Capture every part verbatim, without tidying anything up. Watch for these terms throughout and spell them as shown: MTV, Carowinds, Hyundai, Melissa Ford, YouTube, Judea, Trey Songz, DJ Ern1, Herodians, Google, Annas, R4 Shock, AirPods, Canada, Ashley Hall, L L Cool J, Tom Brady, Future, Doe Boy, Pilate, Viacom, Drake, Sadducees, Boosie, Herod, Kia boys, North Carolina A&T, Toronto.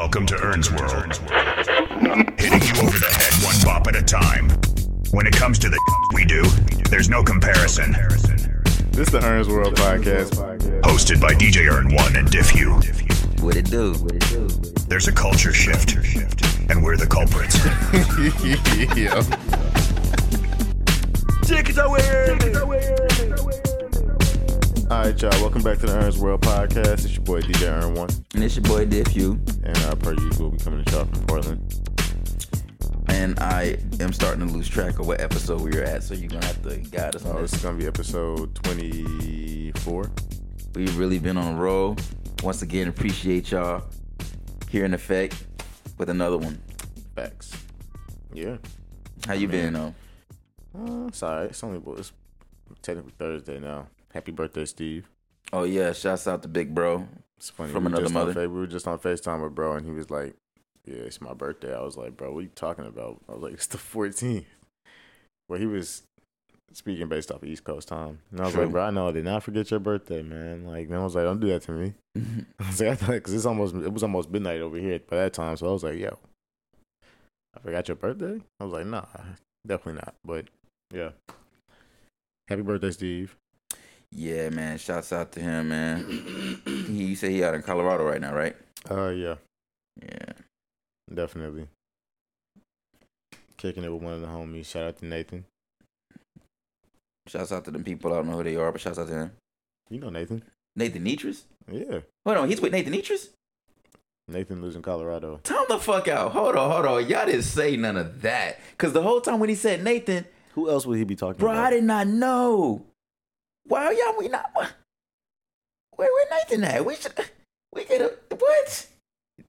Welcome to Ern's World. Hitting you over the head one bop at a time. When it comes to the we do, there's no comparison. This is the Ern's World podcast. Hosted by D J Ern one and Diff You. What it do? What it do? There's a culture shift, and we're the culprits. Tickets are winning. Alright, y'all, welcome back to the Ern's World podcast. It's your boy D J Ern one. And it's your boy Diff You. And I, per usual, will be coming to y'all from Portland. And I am starting to lose track of what episode we were at, so you're going to have to guide us on oh, this. It's going to be episode twenty-four. We've really been on a roll. Once again, appreciate y'all here in effect with another one. Facts. Yeah. How I you mean, been, though? Uh, it's alright. It's only, well, it's technically Thursday now. Happy birthday, Steve. Oh, yeah. Shouts out to Big Bro. It's funny. From we another mother. Fa- we were just on FaceTime with Bro, and he was like, yeah, it's my birthday. I was like, bro, what are you talking about? I was like, it's the fourteenth. Well, he was speaking based off of East Coast time. And I was True. like, bro, I know. I did not forget your birthday, man. Like, man, I was like, don't do that to me. I was like, I thought, because it's almost, it was almost midnight over here by that time. So I was like, yo, I forgot your birthday? I was like, nah, definitely not. But, yeah. Happy birthday, Steve. Yeah, man. Shouts out to him, man. You say he out in Colorado right now, right? Uh, yeah. Yeah. Definitely. Kicking it with one of the homies. Shout out to Nathan. Shouts out to them people. I don't know who they are, but shouts out to him. You know Nathan. Nathan Nitrous? Yeah. Hold on. He's with Nathan Nitrous? Nathan lives in Colorado. Tell the fuck out. Hold on, hold on. Y'all didn't say none of that. Because the whole time when he said Nathan. Who else would he be talking bro, about? Bro, I did not know. Why are y'all we not? Where where Nathan at? We should we get a what?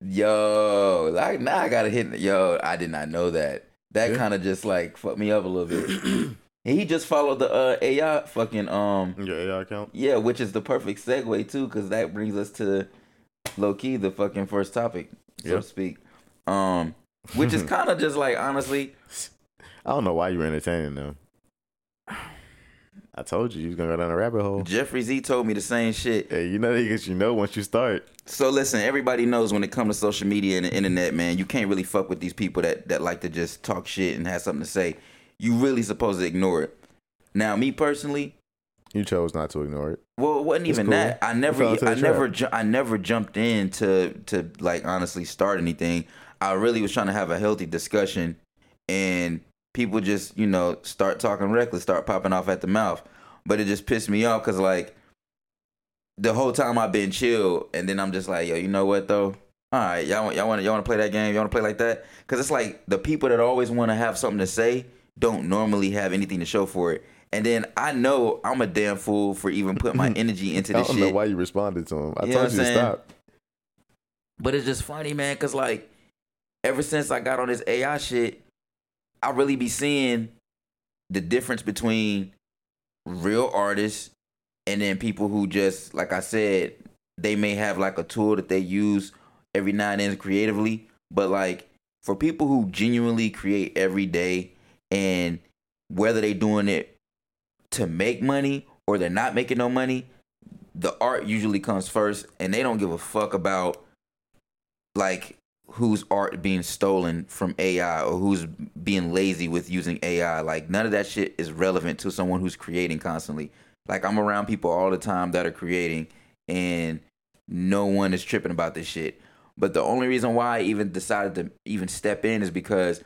Yo, like now I gotta hit. Yo, I did not know that. That yeah. kind of just like fucked me up a little bit. He just followed the uh, A I fucking um. Your A I account. Yeah, which is the perfect segue too, because that brings us to low key the fucking first topic, so yep. to speak. Um, which is kind of just like honestly. I don't know why you were entertaining them. I told you you was gonna go down a rabbit hole. Jeffrey Z told me the same shit. Hey, you know, because you know once you start. So listen, everybody knows when it comes to social media and the internet, man, you can't really fuck with these people that that like to just talk shit and have something to say. You really supposed to ignore it. Now, me personally, you chose not to ignore it. Well, it wasn't it's even cool. that. I never, I trap. never, ju- I never jumped in to to like honestly start anything. I really was trying to have a healthy discussion and. People just, you know, start talking reckless, start popping off at the mouth. But it just pissed me off because, like, the whole time I've been chill. And then I'm just like, yo, you know what, though? All right, y'all want y'all want to play that game? Y'all want to play like that? Because it's like the people that always want to have something to say don't normally have anything to show for it. And then I know I'm a damn fool for even putting my energy into this shit. I don't shit. know why you responded to him. I you told you to stop. But it's just funny, man, because, like, ever since I got on this A I shit, I really be seeing the difference between real artists and then people who just, like I said, they may have like a tool that they use every now and then creatively, but like for people who genuinely create every day and whether they doing it to make money or they're not making no money, the art usually comes first and they don't give a fuck about like whose art being stolen from A I or who's being lazy with using A I. Like none of that shit is relevant to someone who's creating constantly. Like I'm around people all the time that are creating and no one is tripping about this shit. But the only reason why I even decided to even step in is because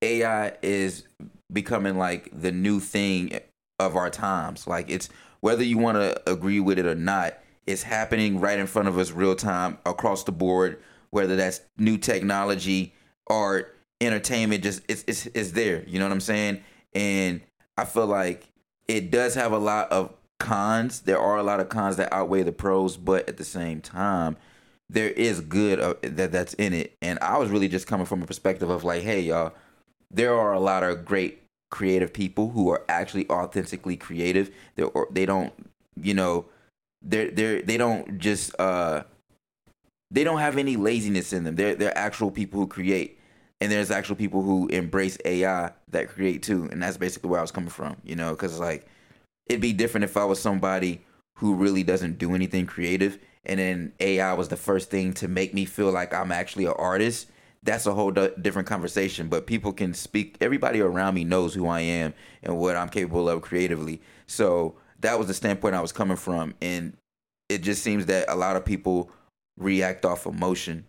A I is becoming like the new thing of our times. Like it's whether you want to agree with it or not, it's happening right in front of us real time across the board. Whether that's new technology, art, entertainment, just it's it's it's there. You know what I'm saying? And I feel like it does have a lot of cons. There are a lot of cons that outweigh the pros, but at the same time, there is good uh, that that's in it. And I was really just coming from a perspective of like, hey, y'all, there are a lot of great creative people who are actually authentically creative. They or they don't, you know, they they they don't just. Uh, They don't have any laziness in them. They're, they're actual people who create. And there's actual people who embrace A I that create too. And that's basically where I was coming from, you know, because like it'd be different if I was somebody who really doesn't do anything creative and then A I was the first thing to make me feel like I'm actually an artist, that's a whole d- different conversation. But people can speak, everybody around me knows who I am and what I'm capable of creatively. So that was the standpoint I was coming from. And it just seems that a lot of people react off emotion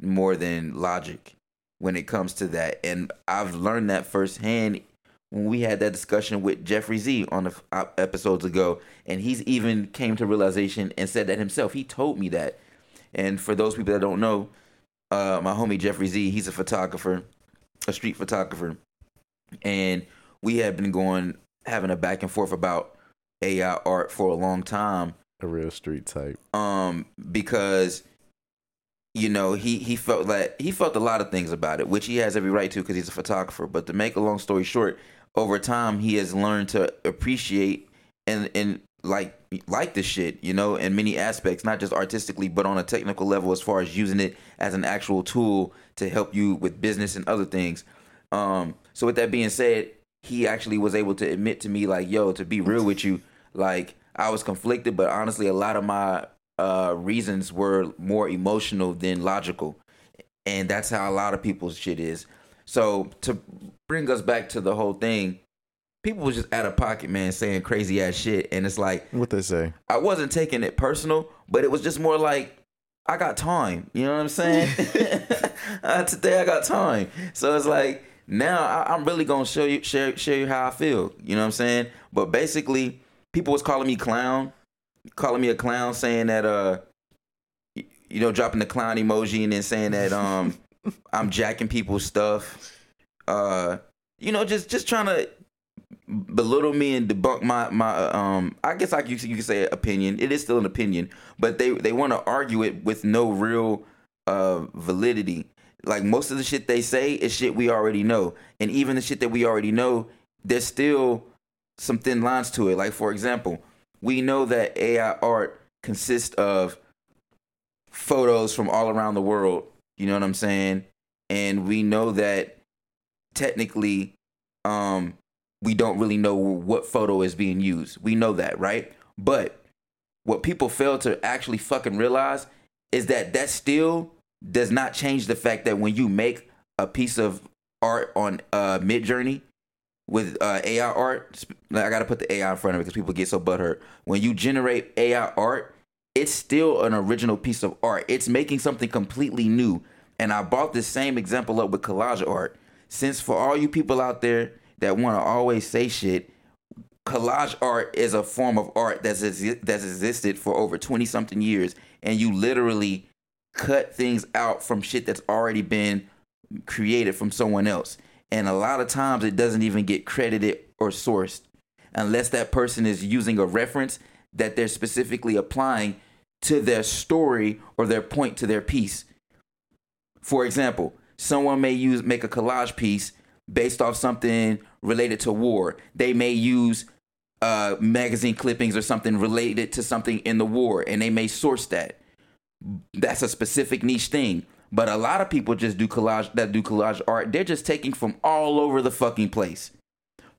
more than logic when it comes to that. And I've learned that firsthand when we had that discussion with Jeffrey Z on the f- episodes ago. And he's even came to realization and said that himself. He told me that. And for those people that don't know, Uh, my homie Jeffrey Z, he's a photographer, a street photographer, and we have been going, having a back and forth about A I art for a long time. A real street type. Um, because, you know, he, he felt like, he felt a lot of things about it, which he has every right to because he's a photographer. But to make a long story short, over time, he has learned to appreciate and, and like, like this shit, you know, in many aspects, not just artistically, but on a technical level, as far as using it as an actual tool to help you with business and other things. Um, so with that being said, he actually was able to admit to me, like, yo, to be real with you, like, I was conflicted, but honestly, a lot of my uh, reasons were more emotional than logical. And that's how a lot of people's shit is. So to bring us back to the whole thing, people was just out of pocket, man, saying crazy ass shit. And it's like, what they say, I wasn't taking it personal, but it was just more like, I got time. You know what I'm saying? Today I got time. So it's like, now I, I'm really going to show you, share, share you how I feel. You know what I'm saying? But basically, people was calling me clown, calling me a clown, saying that, uh, you know, dropping the clown emoji and then saying that um, I'm jacking people's stuff. Uh, you know, just, just trying to belittle me and debunk my my um I guess I you, you could say opinion. It is still an opinion, but they they want to argue it with no real uh validity. Like, most of the shit they say is shit we already know, and even the shit that we already know, there's still some thin lines to it. Like, for example, we know that A I art consists of photos from all around the world, you know what I'm saying? And we know that technically um we don't really know what photo is being used. We know that, right? But what people fail to actually fucking realize is that that still does not change the fact that when you make a piece of art on uh, Midjourney with uh, A I art, I got to put the A I in front of it because people get so butthurt. When you generate A I art, it's still an original piece of art. It's making something completely new. And I brought this same example up with collage art. Since for all you people out there that want to always say shit, collage art is a form of art that's exi- that's existed for over twenty-something years, and you literally cut things out from shit that's already been created from someone else. And a lot of times it doesn't even get credited or sourced unless that person is using a reference that they're specifically applying to their story or their point to their piece. For example, someone may use make a collage piece based off something related to war. They may use uh, magazine clippings or something related to something in the war, and they may source that. That's a specific niche thing. But a lot of people just do collage that do collage art. They're just taking from all over the fucking place.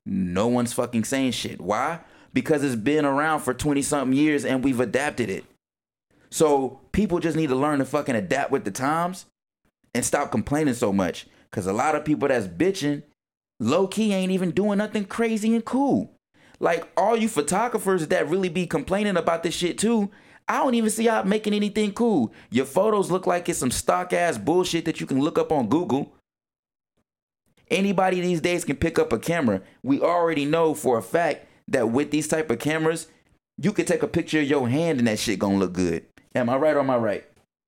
No one's fucking saying shit. Why? Because it's been around for twenty-something years, and we've adapted it. So people just need to learn to fucking adapt with the times and stop complaining so much. Because a lot of people that's bitching, low-key ain't even doing nothing crazy and cool. Like, all you photographers that really be complaining about this shit too, I don't even see y'all making anything cool. Your photos look like it's some stock-ass bullshit that you can look up on Google. Anybody these days can pick up a camera. We already know for a fact that with these type of cameras, you can take a picture of your hand and that shit gonna look good. Am I right or am I right?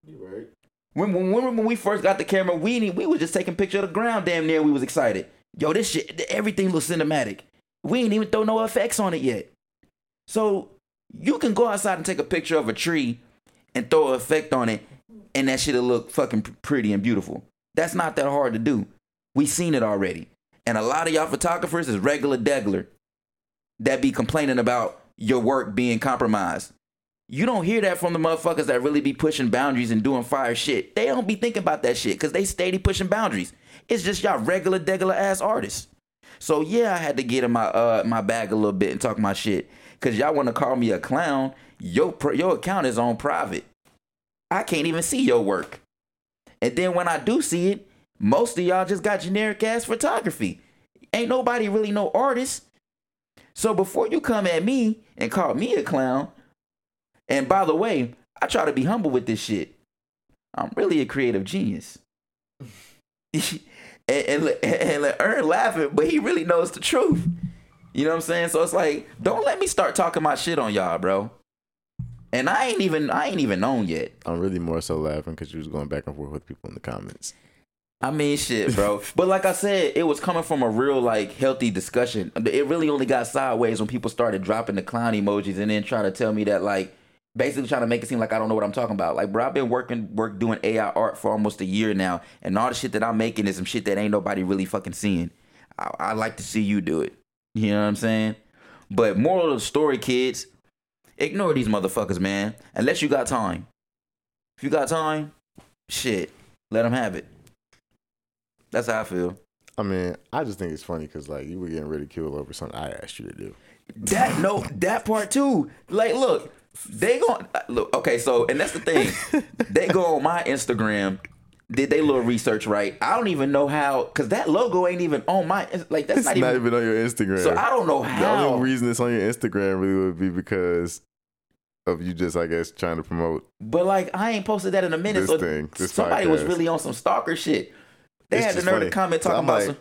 You right. When, when, when we first got the camera, we we was just taking picture of the ground damn near. We was excited. Yo, this shit, everything looks cinematic. We ain't even throw no effects on it yet. So you can go outside and take a picture of a tree and throw an effect on it, and that shit'll look fucking pretty and beautiful. That's not that hard to do. We seen it already. And a lot of y'all photographers is regular degler that be complaining about your work being compromised. You don't hear that from the motherfuckers that really be pushing boundaries and doing fire shit. They don't be thinking about that shit because they steady pushing boundaries. It's just y'all regular, degular ass artists. So yeah, I had to get in my uh my bag a little bit and talk my shit because y'all want to call me a clown. your your account is on private. I can't even see your work. And then when I do see it, most of y'all just got generic ass photography. Ain't nobody really no artist. So before you come at me and call me a clown, and by the way, I try to be humble with this shit. I'm really a creative genius. and, and, and let Ern laughing, but he really knows the truth. You know what I'm saying? So it's like, don't let me start talking my shit on y'all, bro. And I ain't even I ain't even known yet. I'm really more so laughing because you was going back and forth with people in the comments. I mean, shit, bro. But like I said, it was coming from a real, like, healthy discussion. It really only got sideways when people started dropping the clown emojis and then trying to tell me that, like, basically trying to make it seem like I don't know what I'm talking about. Like, bro, I've been working, work doing A I art for almost a year now, and all the shit that I'm making is some shit that ain't nobody really fucking seeing. I, I like to see you do it. You know what I'm saying? But moral of the story, kids, ignore these motherfuckers, man. Unless you got time. If you got time, shit, let them have it. That's how I feel. I mean, I just think it's funny because, like, you were getting ridiculed over something I asked you to do. That, no, that part too. Like, look, they go, look, okay, so, and that's the thing. They go on my Instagram, did they little research right. I don't even know how, because that logo ain't even on my, like, that's it's not, not even, even on your Instagram. So I don't know how. The only reason it's on your Instagram really would be because of you just, I guess, trying to promote. But, like, I ain't posted that in a minute. This so thing, this somebody podcast. Was really on some stalker shit. They it's had the nerve funny. To comment talking so about like,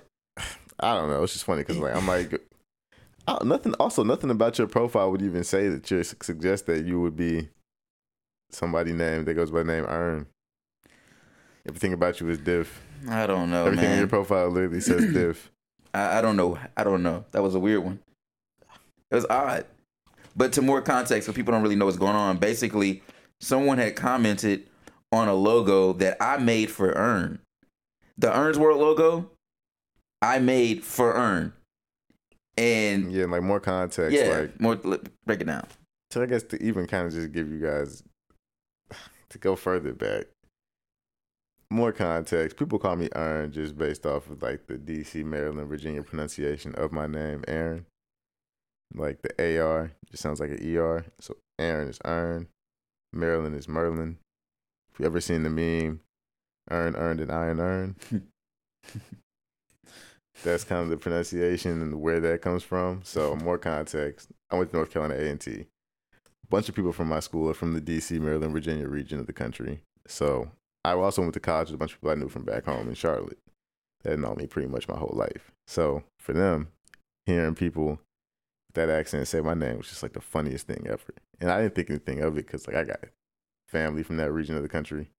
some... I don't know. It's just funny because like I'm like, I nothing. Also, nothing about your profile would even say that you suggest that you would be somebody named that goes by the name Ern. Everything about you is Diff. I don't know. Everything man. In your profile literally says Diff. I, I don't know. I don't know. That was a weird one. It was odd. But to more context, so people don't really know what's going on. Basically, someone had commented on a logo that I made for Ern. The Wayne's World logo, I made for Ern, and yeah, like more context. Yeah, like, more break it down. So I guess to even kind of just give you guys to go further back, more context. People call me Ern just based off of like the D C, Maryland, Virginia pronunciation of my name, Aaron. Like the A R just sounds like an E R. So Aaron is Ern, Maryland is Merlin. If you ever seen the meme. Ern, Ern, and I and Ern. That's kind of the pronunciation and where that comes from. So more context. I went to North Carolina A and T. A bunch of people from my school are from the D C, Maryland, Virginia region of the country. So I also went to college with a bunch of people I knew from back home in Charlotte. That known me pretty much my whole life. So for them, hearing people with that accent say my name was just like the funniest thing ever. And I didn't think anything of it because like I got family from that region of the country.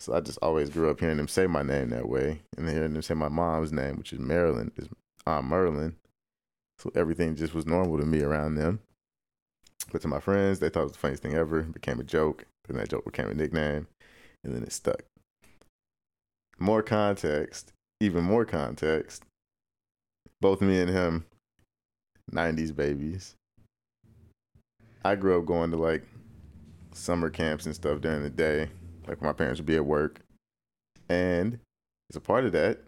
So I just always grew up hearing them say my name that way. And hearing them say my mom's name, which is Marilyn, is Aunt Merlin. So everything just was normal to me around them. But to my friends, they thought it was the funniest thing ever. It became a joke. Then that joke became a nickname. And then it stuck. More context. Even more context. Both me and him, nineties babies. I grew up going to like summer camps and stuff during the day. Like my parents would be at work. And as a part of that,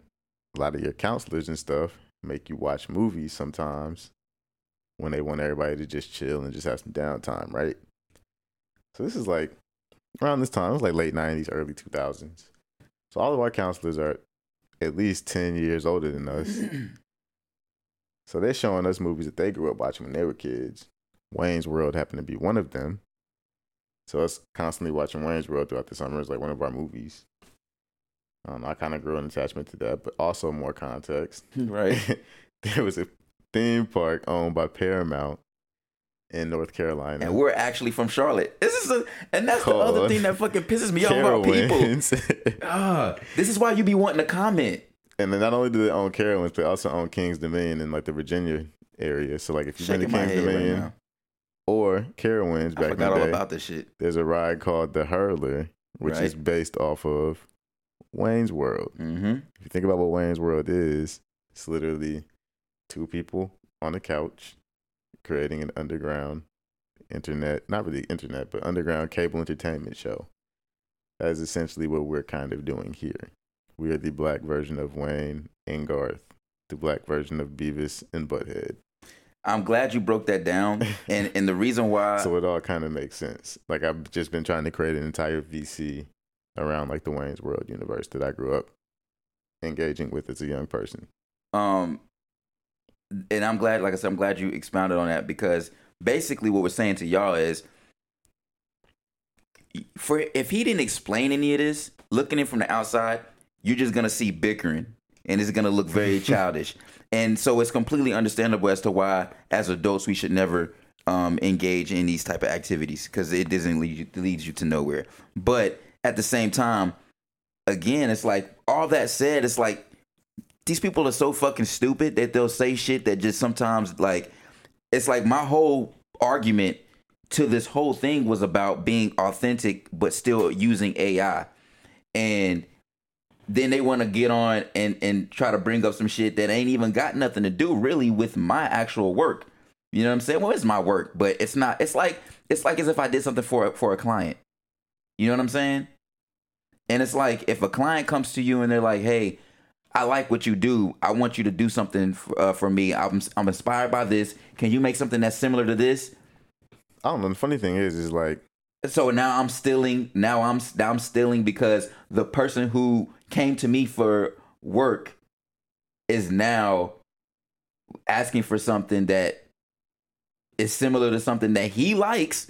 a lot of your counselors and stuff make you watch movies sometimes when they want everybody to just chill and just have some downtime, right? So this is like around this time, it was like late nineties, early two thousands. So all of our counselors are at least ten years older than us. So they're showing us movies that they grew up watching when they were kids. Wayne's World happened to be one of them. So us constantly watching Wayne's World throughout the summer is like one of our movies. Um, I kind of grew an attachment to that, but also more context. Right. There was a theme park owned by Paramount in North Carolina. And we're actually from Charlotte. This is a, And that's the other thing that fucking pisses me off about people. ah, this is why you be wanting to comment. And then not only do they own Carowinds, they also own Kings Dominion in like the Virginia area. So like if you've been to Kings Dominion... Right or Carowinds back in the day. I forgot all about this shit. There's a ride called the Hurler, which right. is based off of Wayne's World. Mm-hmm. If you think about what Wayne's World is, it's literally two people on a couch creating an underground internet, not really internet, but underground cable entertainment show. That is essentially what we're kind of doing here. We are the black version of Wayne and Garth, the black version of Beavis and Butthead. I'm glad you broke that down. And and the reason why... So it all kind of makes sense. Like, I've just been trying to create an entire V C around, like, the Wayne's World universe that I grew up engaging with as a young person. Um, and I'm glad, like I said, I'm glad you expounded on that, because basically what we're saying to y'all is, for if he didn't explain any of this, looking in from the outside, you're just going to see bickering, and it's going to look very childish. And so it's completely understandable as to why, as adults, we should never um, engage in these type of activities, because it doesn't lead you, it leads you to nowhere. But at the same time, again, it's like, all that said, it's like, these people are so fucking stupid that they'll say shit that just sometimes, like, it's like my whole argument to this whole thing was about being authentic but still using A I. And then they want to get on and, and try to bring up some shit that ain't even got nothing to do really with my actual work. You know what I'm saying? Well, it's my work, but it's not. It's like it's like as if I did something for for a client. You know what I'm saying? And it's like, if a client comes to you and they're like, hey, I like what you do. I want you to do something f- uh, for me. I'm I'm inspired by this. Can you make something that's similar to this? I don't know. The funny thing is, is like, so now I'm stealing. Now I'm now I'm stealing because the person who came to me for work is now asking for something that is similar to something that he likes.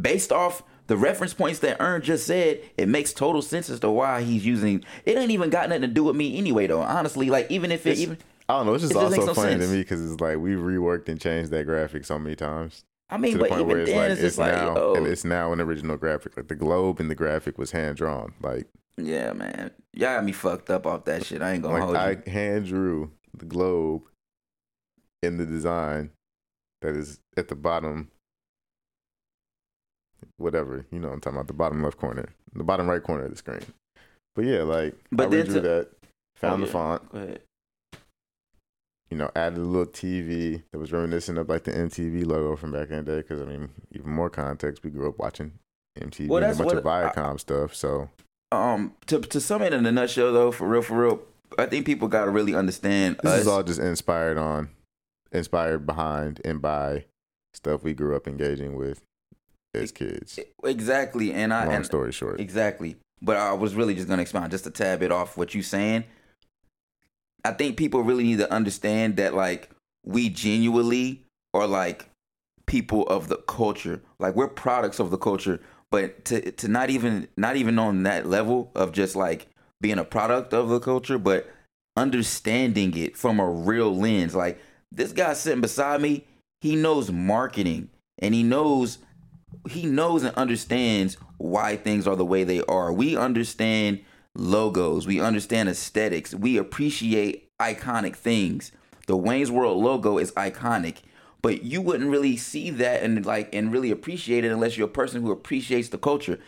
Based off the reference points that Ern just said, it makes total sense as to why he's using. It ain't even got nothing to do with me anyway, though. Honestly, like, even if it it's, even I don't know. It's just it also just no funny sense to me, because it's like, we reworked and changed that graphic so many times. I mean, to the but point even where it's then, like, it's, it's like, now, oh. it's now an original graphic. Like, the globe in the graphic was hand drawn. Like, yeah, man, y'all got me fucked up off that shit. I ain't gonna like, hold I you. I hand drew the globe in the design that is at the bottom. Whatever, you know what I'm talking about, the bottom left corner, the bottom right corner of the screen. But yeah, like, but I redrew to... that, found oh, yeah. the font. Go ahead. You know, added a little T V that was reminiscent of, like, the M T V logo from back in the day. Because, I mean, even more context, we grew up watching M T V well, and a bunch what, of Viacom I, stuff. So, um, to to sum it in a nutshell, though, for real, for real, I think people got to really understand this us. is all just inspired on, inspired behind and by stuff we grew up engaging with as kids. Exactly, and I long and, story short. Exactly, but I was really just gonna expound just to tab it off what you saying. I think people really need to understand that, like, we genuinely are, like, people of the culture. Like, we're products of the culture, but to to not even not even on that level of just, like, being a product of the culture, but understanding it from a real lens. Like, this guy sitting beside me, he knows marketing, and he knows he knows and understands why things are the way they are. We understand logos, we understand aesthetics, we appreciate iconic things. The Wayne's World logo is iconic, but you wouldn't really see that and like and really appreciate it unless you're a person who appreciates the culture.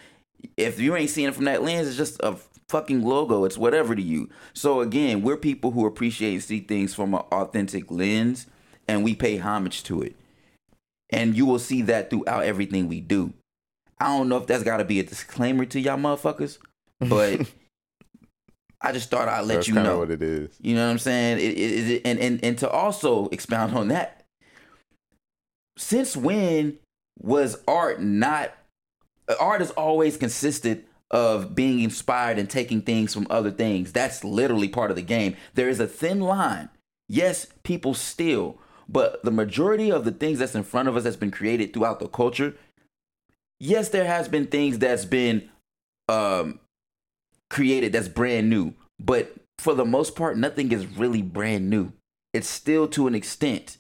If you ain't seeing it from that lens, it's just a fucking logo, it's whatever to you. So again, we're people who appreciate and see things from an authentic lens, and we pay homage to it, and you will see that throughout everything we do. I don't know if that's got to be a disclaimer to y'all motherfuckers, but I just thought I'd let That's you know what it is. You know what I'm saying? It, it, it, and, and, and to also expound on that, since when was art not... Art has always consisted of being inspired and taking things from other things. That's literally part of the game. There is a thin line. Yes, people steal, but the majority of the things that's in front of us that's been created throughout the culture, yes, there has been things that's been... um. created that's brand new, but for the most part, nothing is really brand new. It's still, to an extent,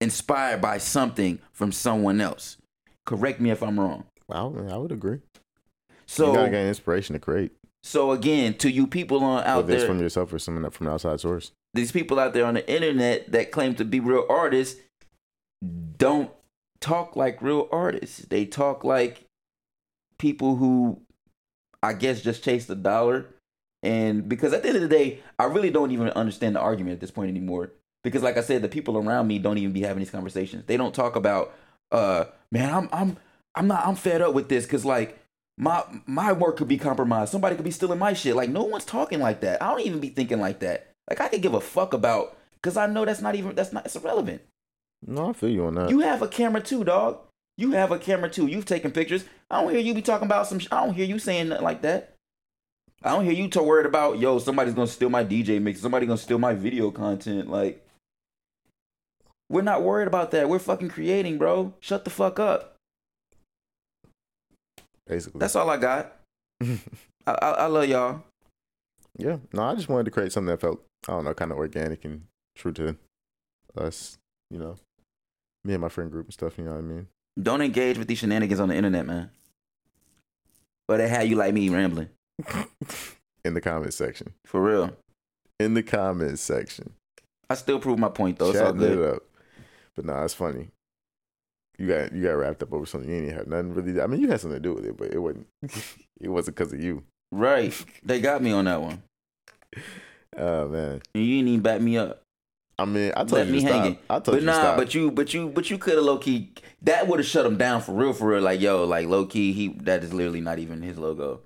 inspired by something from someone else. Correct me if I'm wrong. Wow, I would agree. So you gotta get inspiration to create. So again, to you people on out Whether there, it's from yourself or someone from an outside source. These people out there on the internet that claim to be real artists don't talk like real artists. They talk like people who, I guess, just chase the dollar. And because at the end of the day, I really don't even understand the argument at this point anymore, because like I said, the people around me don't even be having these conversations. They don't talk about uh man I'm I'm I'm not I'm fed up with this, cuz like my my work could be compromised, somebody could be stealing my shit. Like, no one's talking like that. I don't even be thinking like that. Like, I could give a fuck about, cuz I know that's not even that's not it's irrelevant. No, I feel you on that. You have a camera too, dog. You have a camera too. You've taken pictures. I don't hear you be talking about some. Sh- I don't hear you saying nothing like that. I don't hear you too worried about, yo, somebody's gonna steal my D J mix. Somebody's gonna steal my video content. Like, we're not worried about that. We're fucking creating, bro. Shut the fuck up. Basically, that's all I got. I, I I love y'all. Yeah. No, I just wanted to create something that felt, I don't know, kind of organic and true to us. You know, me and my friend group and stuff. You know what I mean? Don't engage with these shenanigans on the internet, man. But it had you like me rambling. In the comment section. For real. In the comment section. I still prove my point though. It's all good. It up. But nah, it's funny. You got you got wrapped up over something you didn't have nothing really. I mean, you had something to do with it, but it wasn't. It wasn't because of you. Right. They got me on that one. Oh man. And you didn't even back me up. I mean, I told Let you me to hang stop. It. I told but you nah, to stop. But you, but you, but you could have low key. That would have shut him down for real, for real. Like yo, like low key, he that is literally not even his logo.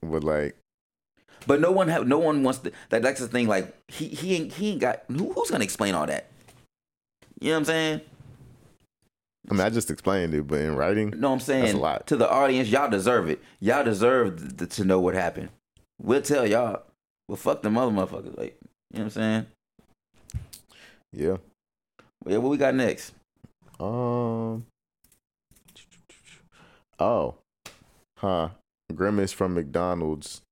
But like, but no one have, no one wants to. That, that's the thing. Like he, he ain't, he ain't got. Who, who's gonna explain all that? You know what I'm saying? I mean, I just explained it, but in writing, no, I'm saying that's a lot. To the audience, y'all deserve it. Y'all deserve th- th- to know what happened. We'll tell y'all. Well, fuck them other motherfuckers. Like, you know what I'm saying? Yeah. Well, yeah, what we got next? Um. Oh. Huh. Grimace from McDonald's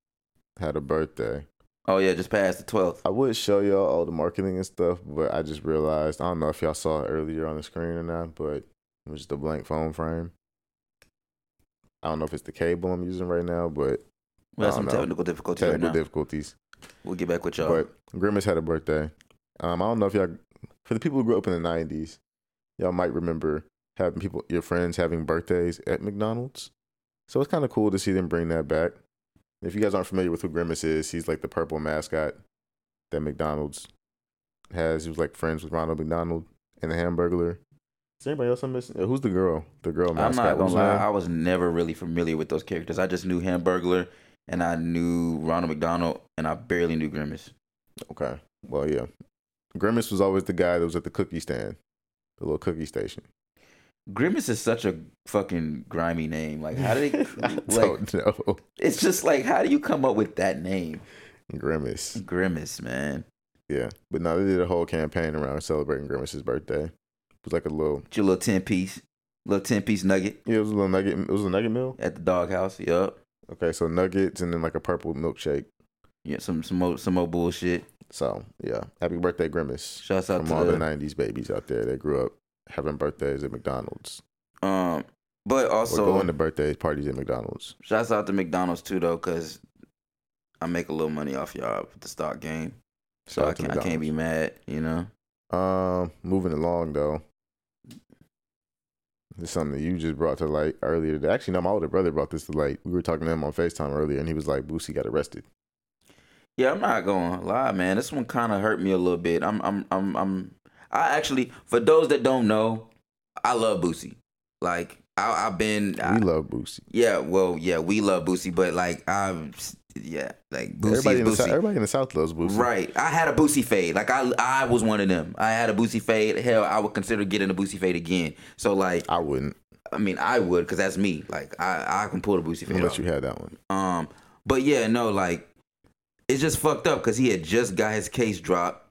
had a birthday. Oh, yeah, just passed the twelfth. I would show y'all all the marketing and stuff, but I just realized, I don't know if y'all saw it earlier on the screen or not, but it was just a blank phone frame. I don't know if it's the cable I'm using right now, but we have some know. technical difficulties Technical right now. difficulties. We'll get back with y'all. But Grimace had a birthday. Um, I don't know if y'all, for the people who grew up in the nineties, y'all might remember having people, your friends having birthdays at McDonald's. So it's kind of cool to see them bring that back. If you guys aren't familiar with who Grimace is, he's like the purple mascot that McDonald's has. He was like friends with Ronald McDonald and the Hamburglar. Is anybody else I'm missing? Who's the girl? The girl mascot. I'm not going to lie. I was never really familiar with those characters. I just knew Hamburglar and I knew Ronald McDonald and I barely knew Grimace. Okay. Well, yeah. Grimace was always the guy that was at the cookie stand, the little cookie station. Grimace is such a fucking grimy name. Like, how did it? I like, don't know. It's just like, how do you come up with that name? Grimace. Grimace, man. Yeah, but no, they did a whole campaign around celebrating Grimace's birthday. It was like a little, it's your little ten piece, little ten piece nugget. Yeah, it was a little nugget. It was a nugget meal at the doghouse. Yup. Okay, so nuggets and then like a purple milkshake. Yeah, some some more, some more bullshit. So, yeah. Happy birthday, Grimace. Shouts out from to all the, the nineties babies out there that grew up having birthdays at McDonald's. Um, but also... Or going to birthday parties at McDonald's. Shouts out to McDonald's, too, though, because I make a little money off y'all with the stock game. So I can't, I can't be mad, you know? Um, moving along, though. This is something that you just brought to light earlier today. Actually, no, my older brother brought this to light. We were talking to him on FaceTime earlier, and he was like, Boosie got arrested. Yeah, I'm not gonna lie, man. This one kind of hurt me a little bit. I'm, I'm, I'm, I'm. I actually, for those that don't know, I love Boosie. Like I, I've been. I, we love Boosie. Yeah, well, yeah, we love Boosie, but like, I'm, yeah, like Boosie. Everybody, in Boosie. The, everybody in the South loves Boosie, right? I had a Boosie fade. Like I, I was one of them. I had a Boosie fade. Hell, I would consider getting a Boosie fade again. So like, I wouldn't. I mean, I would, cause that's me. Like I, I can pull the Boosie fade. Unless off. You had that one. Um, but yeah, no, like. It's just fucked up because he had just got his case dropped,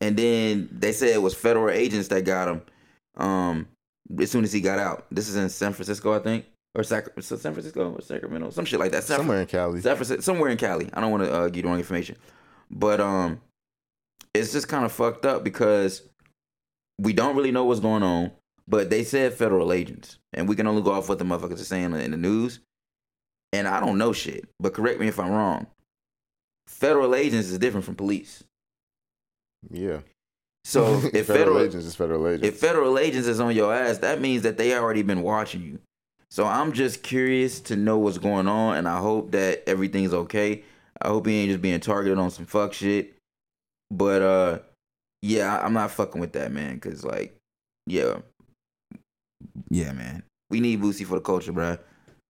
and then they said it was federal agents that got him. Um, as soon as he got out, this is in San Francisco, I think, or Sac- San Francisco or Sacramento, some shit like that. San somewhere Fr- in Cali, San Francisco, somewhere in Cali. I don't want to uh, give you the wrong information, but um, it's just kind of fucked up because we don't really know what's going on. But they said federal agents, and we can only go off what the motherfuckers are saying in the news. And I don't know shit, but correct me if I'm wrong. Federal agents is different from police. Yeah. So if federal, federal agents is federal agents. If federal agents is on your ass, that means that they already been watching you. So I'm just curious to know what's going on, and I hope that everything's okay. I hope he ain't just being targeted on some fuck shit. But uh, yeah, I'm not fucking with that, man. Cause like, yeah, yeah, man. We need Boosie for the culture, bro.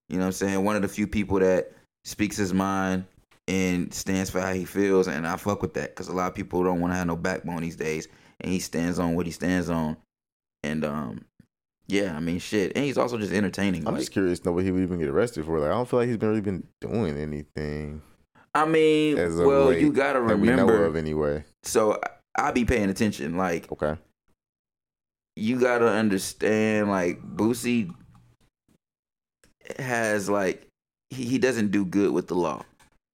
You know what I'm saying? One of the few people that speaks his mind. And stands for how he feels, and I fuck with that because a lot of people don't want to have no backbone these days, and he stands on what he stands on. And um, yeah, I mean, shit. And he's also just entertaining. I'm like, just curious to know what he would even get arrested for. Like, I don't feel like he's been really been doing anything. I mean, well, late, you gotta remember. That we know of anyway. So I be paying attention. Like, okay, you gotta understand. Like, Boosie has like he, he doesn't do good with the law.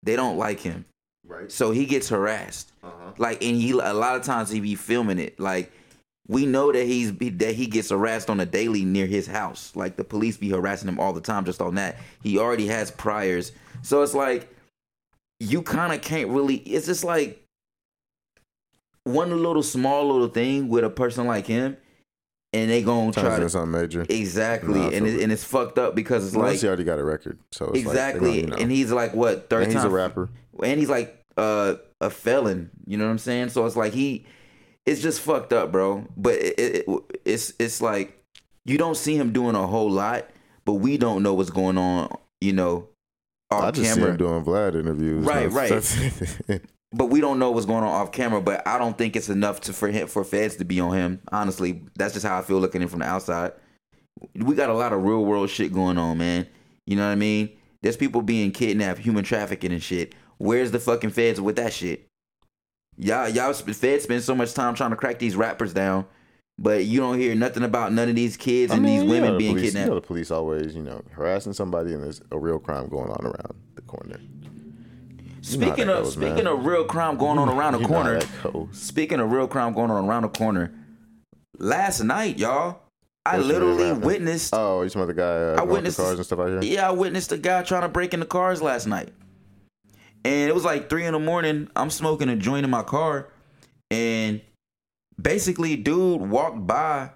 They don't like him. Right. So he gets harassed. Uh-huh. Like, and he a lot of times he be filming it. Like, we know that he's that he gets harassed on a daily near his house. Like, the police be harassing him all the time just on that. He already has priors. So it's like you kind of can't really, it's just like one little small little thing with a person like him, and they gonna try to do something major. Exactly. No, and it, it. and it's fucked up because it's unless like he already got a record. So it's exactly. Like, you know. And he's like what thirty and he's times, a rapper. And he's like uh, a felon. You know what I'm saying? So it's like he, it's just fucked up, bro. But it, it, it, it's it's like you don't see him doing a whole lot, but we don't know what's going on. You know, off I just camera. see him doing Vlad interviews. Right, that's, right. That's but we don't know what's going on off camera. But I don't think it's enough to for him for feds to be on him. Honestly, that's just how I feel looking in from the outside. We got a lot of real world shit going on, man. You know what I mean? There's people being kidnapped, human trafficking, and shit. Where's the fucking feds with that shit? Y'all, y'all, feds spend so much time trying to crack these rappers down, but you don't hear nothing about none of these kids I and mean, these women you know the being police, kidnapped. You know the police always, you know, harassing somebody, and there's a real crime going on around the corner. Speaking you know of goes, speaking man. of real crime going on around the you corner, speaking of real crime going on around the corner, last night, y'all, I What's literally witnessed. Oh, you talking about the guy? Uh, I witnessed cars and stuff out here. Yeah, I witnessed a guy trying to break into cars last night. And it was like three in the morning. I'm smoking a joint in my car. And basically, dude walked by.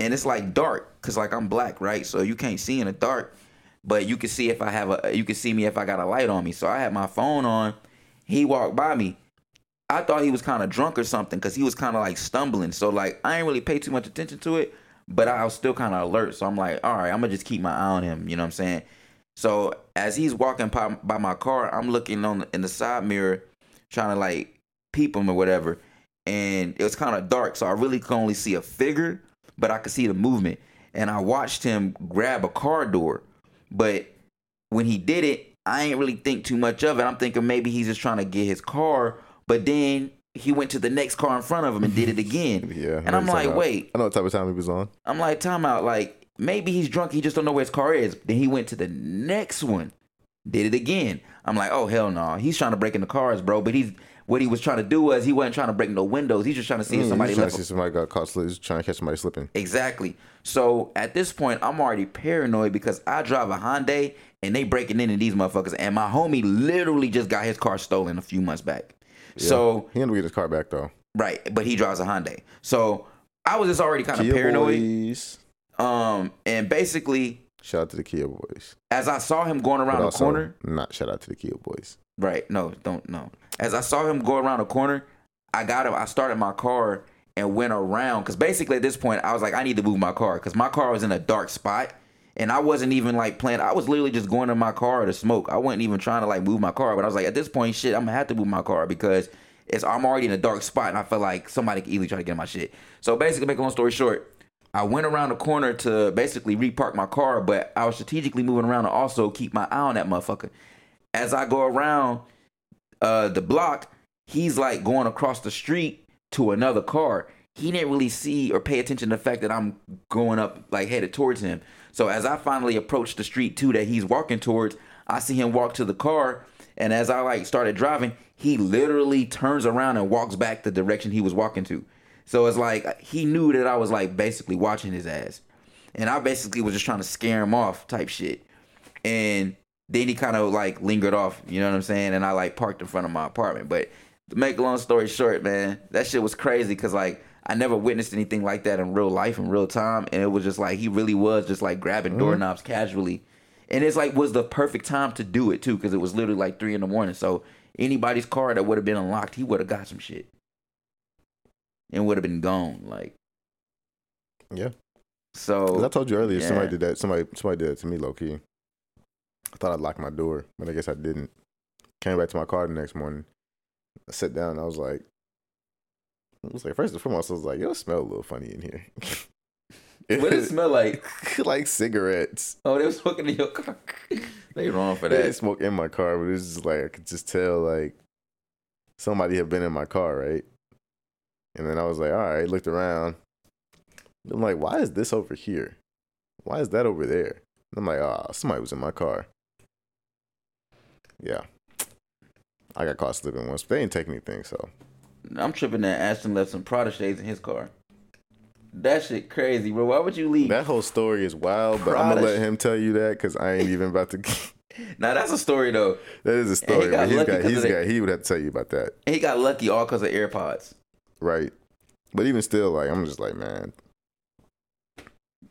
And it's like dark. Because like I'm black, right? So you can't see in the dark. But you can see if I have a you can see me if I got a light on me. So I had my phone on. He walked by me. I thought he was kind of drunk or something, because he was kind of like stumbling. So like I ain't really pay too much attention to it. But I was still kind of alert. So I'm like, all right, I'm gonna just keep my eye on him. You know what I'm saying? So as he's walking by, by my car, I'm looking on in the side mirror, trying to like peep him or whatever. And it was kind of dark, so I really could only see a figure, but I could see the movement. And I watched him grab a car door. But when he did it, I ain't really think too much of it. I'm thinking maybe he's just trying to get his car. But then he went to the next car in front of him and did it again. yeah. And I'm like, wait. I know what type of time he was on. I'm like, time out, like. Maybe he's drunk. He just don't know where his car is. Then he went to the next one, did it again. I'm like, oh hell no! Nah. He's trying to break into cars, bro. But he's what he was trying to do was he wasn't trying to break no windows. He's just trying to see mm, if somebody. He's trying left to see him. Somebody got caught slipping. He's trying to catch somebody slipping. Exactly. So at this point, I'm already paranoid because I drive a Hyundai and they breaking into these motherfuckers. And my homie literally just got his car stolen a few months back. Yeah. So he ended up getting his car back though. Right, but he drives a Hyundai. So I was just already kind of Kia paranoid. Boys. Um, and basically, shout out to the Kia boys. As I saw him going around the corner, not shout out to the Kia boys. Right? No, don't no. As I saw him go around the corner, I got him. I started my car and went around because basically at this point I was like, I need to move my car because my car was in a dark spot and I wasn't even like playing. I was literally just going in my car to smoke. I wasn't even trying to like move my car, but I was like, at this point, shit, I'm gonna have to move my car because it's I'm already in a dark spot and I felt like somebody could easily try to get in my shit. So basically, make a long story short. I went around the corner to basically repark my car, but I was strategically moving around to also keep my eye on that motherfucker. As I go around uh, the block, he's like going across the street to another car. He didn't really see or pay attention to the fact that I'm going up, like headed towards him. So as I finally approached the street too that he's walking towards, I see him walk to the car. And as I like started driving, he literally turns around and walks back the direction he was walking to. So it's like he knew that I was like basically watching his ass. And I basically was just trying to scare him off type shit. And then he kind of like lingered off, you know what I'm saying? And I like parked in front of my apartment. But to make a long story short, man, that shit was crazy because like I never witnessed anything like that in real life, in real time. And it was just like he really was just like grabbing mm-hmm. doorknobs casually. And it's like was the perfect time to do it too because it was literally like three in the morning. So anybody's car that would have been unlocked, he would have got some shit. And would have been gone, like. Yeah. So. I told you earlier, yeah. somebody did that. Somebody, somebody did that to me, low key. I thought I'd lock my door, but I guess I didn't. Came back to my car the next morning. I sat down. And I was like, I was like, first and foremost, I was like, yo, it smells a little funny in here. What did it smell like? Like cigarettes. Oh, they were smoking in your car. They wrong for that. They didn't smoke in my car, but it was just like I could just tell like somebody had been in my car, right? And then I was like, all right, looked around. I'm like, why is this over here? Why is that over there? And I'm like, ah, oh, somebody was in my car. Yeah. I got caught slipping once, but they didn't take anything, so. I'm tripping that Ashton left some Prada shades in his car. That shit crazy, bro. Why would you leave? That whole story is wild, Prada, but I'm going to let him tell you that because I ain't even about to. Nah, that's a story, though. That is a story. He got he's got, he's got, he would have to tell you about that. And he got lucky all because of AirPods. Right. But even still, like, I'm just like, man.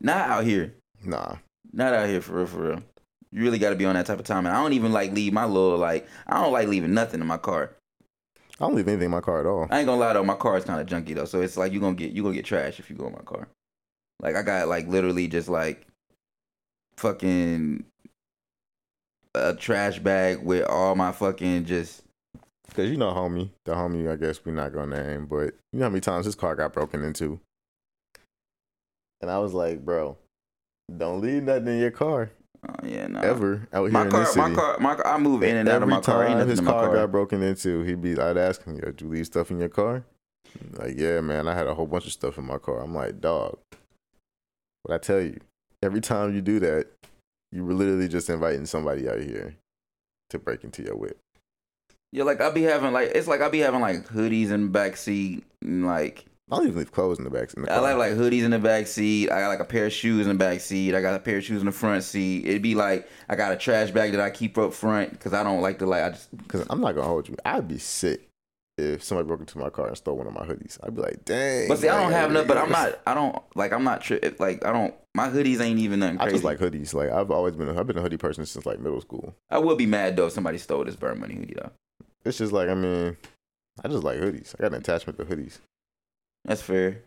Not out here. Nah. Not out here, for real, for real. You really got to be on that type of time. And I don't even, like, leave my little, like, I don't like leaving nothing in my car. I don't leave anything in my car at all. I ain't going to lie, though. My car is kind of junky, though. So it's like you're going to get you gonna get trash if you go in my car. Like, I got, like, literally just, like, fucking a trash bag with all my fucking just. Because, you know, homie. The homie, I guess we're not going to name. But you know how many times his car got broken into? And I was like, bro, don't leave nothing in your car. Oh yeah, no. Nah. Ever out here my in car, this city. My car, my car, I move in and out of my car. Every time his car, car got broken into, he'd be. I'd ask him, "Yo, did you leave stuff in your car?" Like, yeah, man, I had a whole bunch of stuff in my car. I'm like, dog. But I tell you, every time you do that, you were literally just inviting somebody out here to break into your whip. Yeah, like I be having like it's like I be having like hoodies in the backseat and like. I don't even leave clothes in the back seat. I like like hoodies in the back seat. I got like a pair of shoes in the back seat. I got a pair of shoes in the front seat. It'd be like I got a trash bag that I keep up front because I don't like to like I just because I'm not gonna hold you. I'd be sick if somebody broke into my car and stole one of my hoodies. I'd be like, dang. But see, I don't like, have nothing. But I'm not. I don't like. I'm not. Tri- like I don't. My hoodies ain't even nothing crazy. I just like hoodies. Like I've always been. A, I've been a hoodie person since like middle school. I would be mad though if somebody stole this Burn Money hoodie though. It's just like I mean, I just like hoodies. I got an attachment to hoodies. That's fair.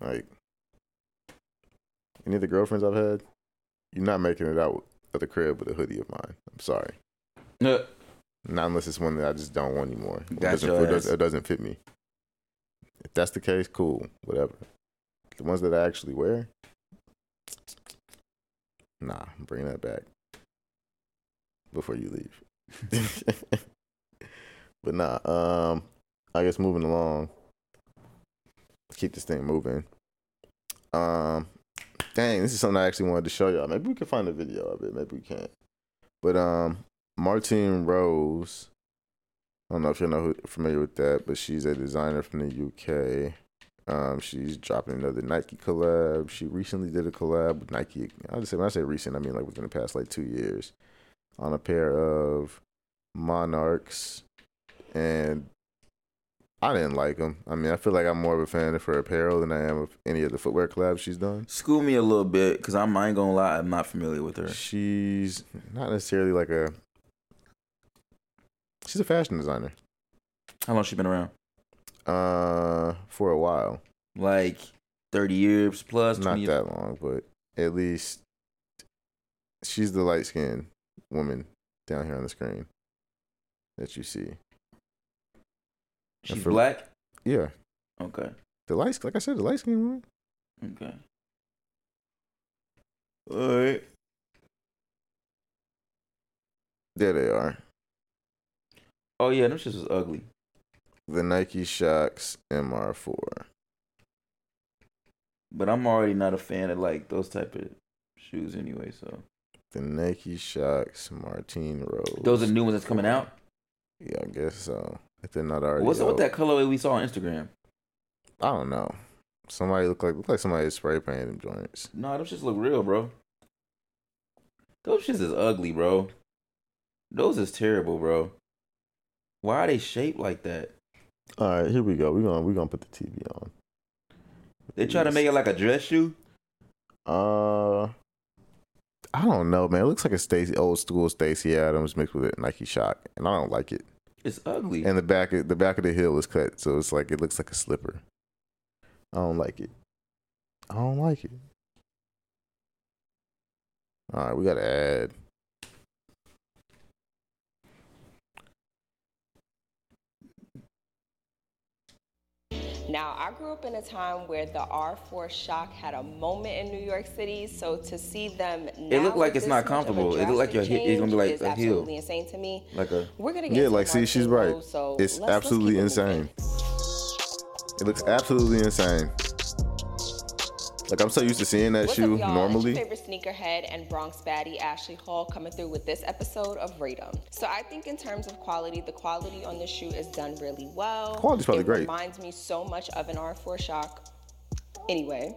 Like, any of the girlfriends I've had, you're not making it out of the crib with a hoodie of mine. I'm sorry. No. Not unless it's one that I just don't want anymore. It doesn't, it, doesn't, it doesn't fit me. If that's the case, cool. Whatever. The ones that I actually wear, nah, I'm bringing that back before you leave. But nah, um, I guess moving along. Keep this thing moving. Um, dang, this is something I actually wanted to show y'all. Maybe we can find a video of it. Maybe we can't. But um, Martine Rose. I don't know if you're know familiar with that, but she's a designer from the U K. Um, she's dropping another Nike collab. She recently did a collab with Nike. I just say when I say recent, I mean like within the past like two years, on a pair of Monarchs and. I didn't like them. I mean, I feel like I'm more of a fan of her apparel than I am of any of the footwear collabs she's done. School me a little bit, because I'm I ain't going to lie, I'm not familiar with her. She's not necessarily like a... She's a fashion designer. How long has she been around? Uh, for a while. Like thirty years plus? Not years? That long, but at least she's the light-skinned woman down here on the screen that you see. She's for, black? Yeah. Okay. The light, like I said, the light skin woman. Okay. All right. There they are. Oh, yeah, them shits was ugly. The Nike Shocks M R four. But I'm already not a fan of, like, those type of shoes anyway, so. The Nike Shocks Martine Rose. Those are the new ones that's coming out? Yeah, I guess so. If they're not already what's up with that colorway we saw on Instagram? I don't know. Somebody look like look like somebody spray painted them joints. Nah, those shits look real, bro. Those shits is ugly, bro. Those is terrible, bro. Why are they shaped like that? All right, here we go. We're gonna we're gonna put the T V on. They try to make it like a dress shoe? Uh, I don't know, man. It looks like a Stacey old school Stacey Adams mixed with a Nike Shock, and I don't like it. It's ugly. And the back of the back of the heel is cut, so it's like it looks like a slipper. I don't like it. I don't like it. All right, we gotta add. Now, I grew up in a time where the R four Shock had a moment in New York City, so to see them now... It looked like it's not comfortable. It looked like your he- it's going to be like a heel. Absolutely insane to me. Like a... We're going to get... Yeah, like, see, she's right. So it's let's, absolutely let's insane. It looks absolutely insane. Like, I'm so used to seeing that What's shoe up, normally. It's your favorite sneakerhead and Bronx baddie, Ashley Hall, coming through with this episode of Radom. So I think in terms of quality, the quality on this shoe is done really well. Quality's probably it great. It reminds me so much of an R four Shock. Anyway,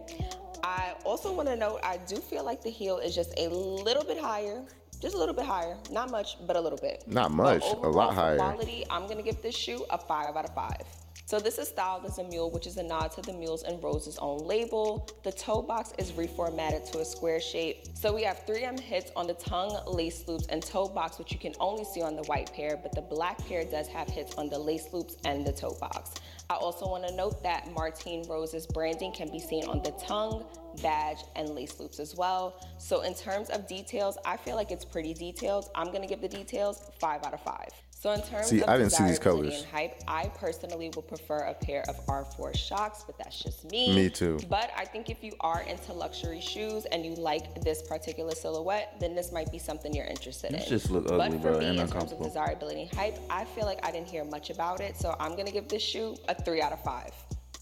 I also want to note, I do feel like the heel is just a little bit higher. Just a little bit higher. Not much, but a little bit. Not much. Overall, a lot higher. Quality, I'm going to give this shoe a five out of five. So this is styled as a mule, which is a nod to the Mules and Roses own label. The toe box is reformatted to a square shape. So we have three M hits on the tongue, lace loops, and toe box, which you can only see on the white pair, but the black pair does have hits on the lace loops and the toe box. I also want to note that Martine Rose's branding can be seen on the tongue, badge, and lace loops as well. So in terms of details, I feel like it's pretty detailed. I'm going to give the details five out of five. So in terms see, of I didn't see these colors. And hype, I personally would prefer a pair of R four Shocks, but that's just me. Me too. But I think if you are into luxury shoes and you like this particular silhouette, then this might be something you're interested in. This just look ugly, but for bro, me, and in terms of desirability and hype, I feel like I didn't hear much about it, so I'm gonna give this shoe a three out of five.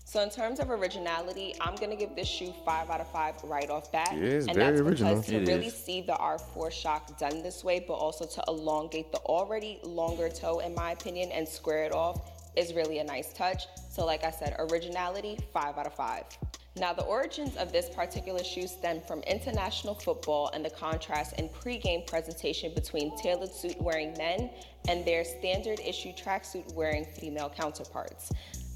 So in terms of originality, I'm going to give this shoe five out of five right off bat. It is and very that's original. To it really is. See the R four Shock done this way, but also to elongate the already longer toe, in my opinion, and square it off is really a nice touch. So like I said, originality, five out of five. Now, the origins of this particular shoe stem from international football and the contrast and pregame presentation between tailored suit-wearing men and their standard-issue tracksuit-wearing female counterparts.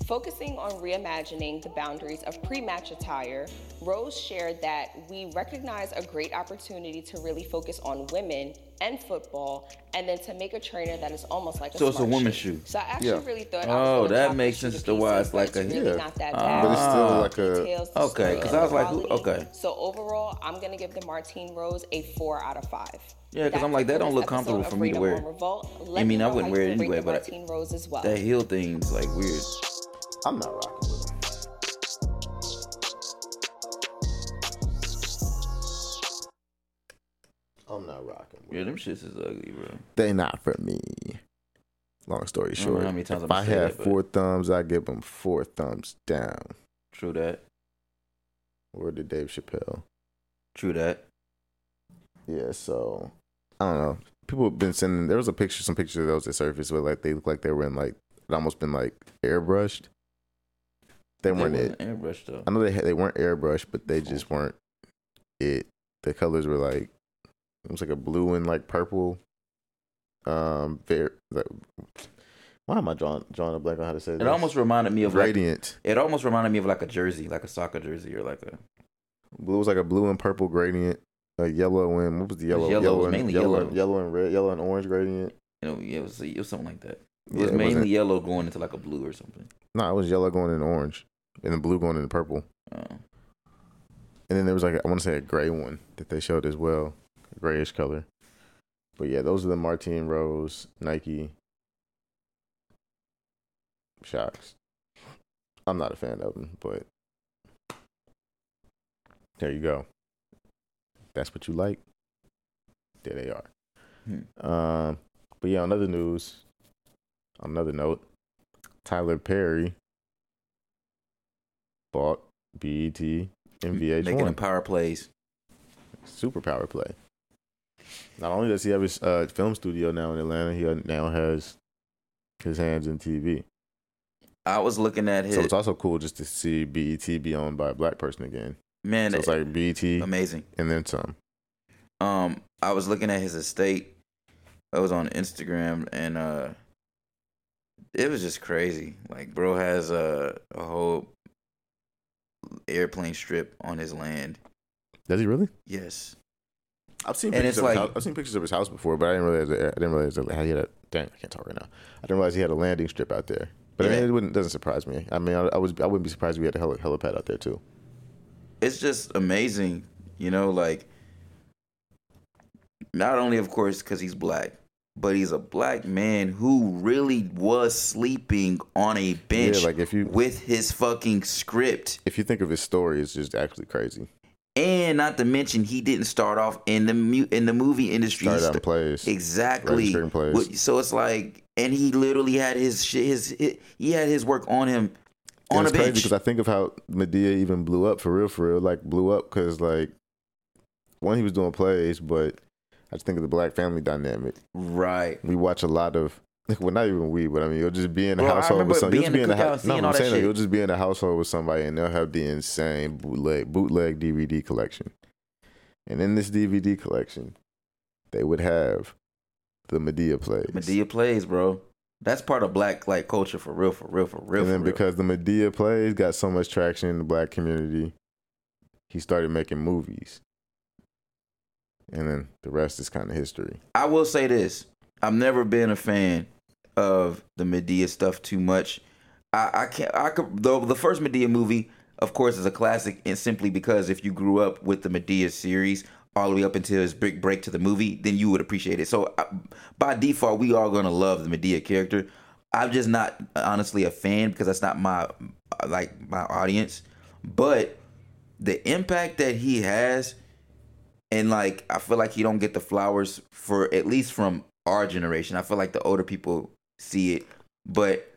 Focusing on reimagining the boundaries of pre-match attire, Rose shared that we recognize a great opportunity to really focus on women and football, and then to make a trainer that is almost like a so it's a women's shoe. shoe. So I actually yeah. really thought. Oh, I was that makes sense to why it's like a heel. Really not that bad. Uh, but it's still like a okay, because I was quality. like, okay. So overall, I'm gonna give the Martine Rose a four out of five. Yeah, because I'm like, that don't look comfortable for me to wear. I mean, I wouldn't wear it anyway, but well. that heel thing's like weird. I'm not rocking with them. I'm not rocking with them. Yeah, them shits is ugly, bro. They not for me. Long story short, I if I had that, four thumbs, I give them four thumbs down. True that. Word to Dave Chappelle. True that. Yeah, so, I don't know. People have been sending, there was a picture, some pictures of those that surfaced where like, they look like they were in like, it almost been like airbrushed. They weren't it. Airbrushed though. I know they had, they weren't airbrushed, but they just weren't it. The colors were like it was like a blue and like purple. Um, very. Like, why am I drawing drawing a blank on how to say that? It almost reminded me of gradient. Like, it almost reminded me of like a jersey, like a soccer jersey, or like a blue was like a blue and purple gradient, a yellow and what was the yellow? Was yellow, yellow was and, mainly yellow, yellow, yellow and red, yellow and orange gradient. You know, yeah, it was it was something like that. It was yeah, it mainly wasn't... yellow going into like a blue or something. No, nah, it was yellow going into orange, and the blue going into purple. Oh. And then there was like a, I want to say a gray one that they showed as well, a grayish color. But yeah, those are the Martine Rose Nike Shocks. I'm not a fan of them, but there you go. That's what you like. There they are. Hmm. Um, but yeah, on other news. Another note, Tyler Perry bought B E T and V H one. Making the power plays. Super power play. Not only does he have his uh, film studio now in Atlanta, he now has his hands in T V. I was looking at his... So it's also cool just to see B E T be owned by a black person again. Man, so it's like B E T. Amazing. And then some. Um, I was looking at his estate. I was on Instagram and... uh. It was just crazy. Like, bro has a, a whole airplane strip on his land. Does he really? Yes. I've seen and pictures of like, his house. I've seen pictures of his house before, but I didn't realize that, I didn't realize that he had a dang. I can't talk right now. I didn't realize he had a landing strip out there. But yeah. I mean, it wouldn't doesn't surprise me. I mean, I, I was I wouldn't be surprised if we had a hel- helipad out there too. It's just amazing, you know. Like, not only of course because he's black, but he's a black man who really was sleeping on a bench yeah, like if you, with his fucking script. If you think of his story, it's just actually crazy. And not to mention, he didn't start off in the mu- in the movie industry. Started out in plays. Exactly. Plays. So it's like, and he literally had his shit, his, his he had his work on him on and a bench. It's crazy because I think of how Madea even blew up for real, for real. Like, blew up because, like, one, he was doing plays, but I just think of the black family dynamic. Right. We watch a lot of, well, not even we, but I mean, you'll just be in a well, household with somebody. You'll just, be in house, no, I'm saying, you'll just be in a household with somebody and they'll have the insane bootleg, bootleg D V D collection. And in this D V D collection, they would have the Madea plays. Madea plays, bro. That's part of black like culture for real, for real, for real. And then because the Madea plays got so much traction in the black community, he started making movies. And then the rest is kind of history. I will say this. I've never been a fan of the Madea stuff too much. I, I can't. I could. Though the first Madea movie, of course, is a classic, and simply because if you grew up with the Madea series all the way up until his big break to the movie, then you would appreciate it. So I, by default, we are going to love the Madea character. I'm just not honestly a fan because that's not my like my audience. But the impact that he has. And, like, I feel like he don't get the flowers for, at least from our generation. I feel like the older people see it, but...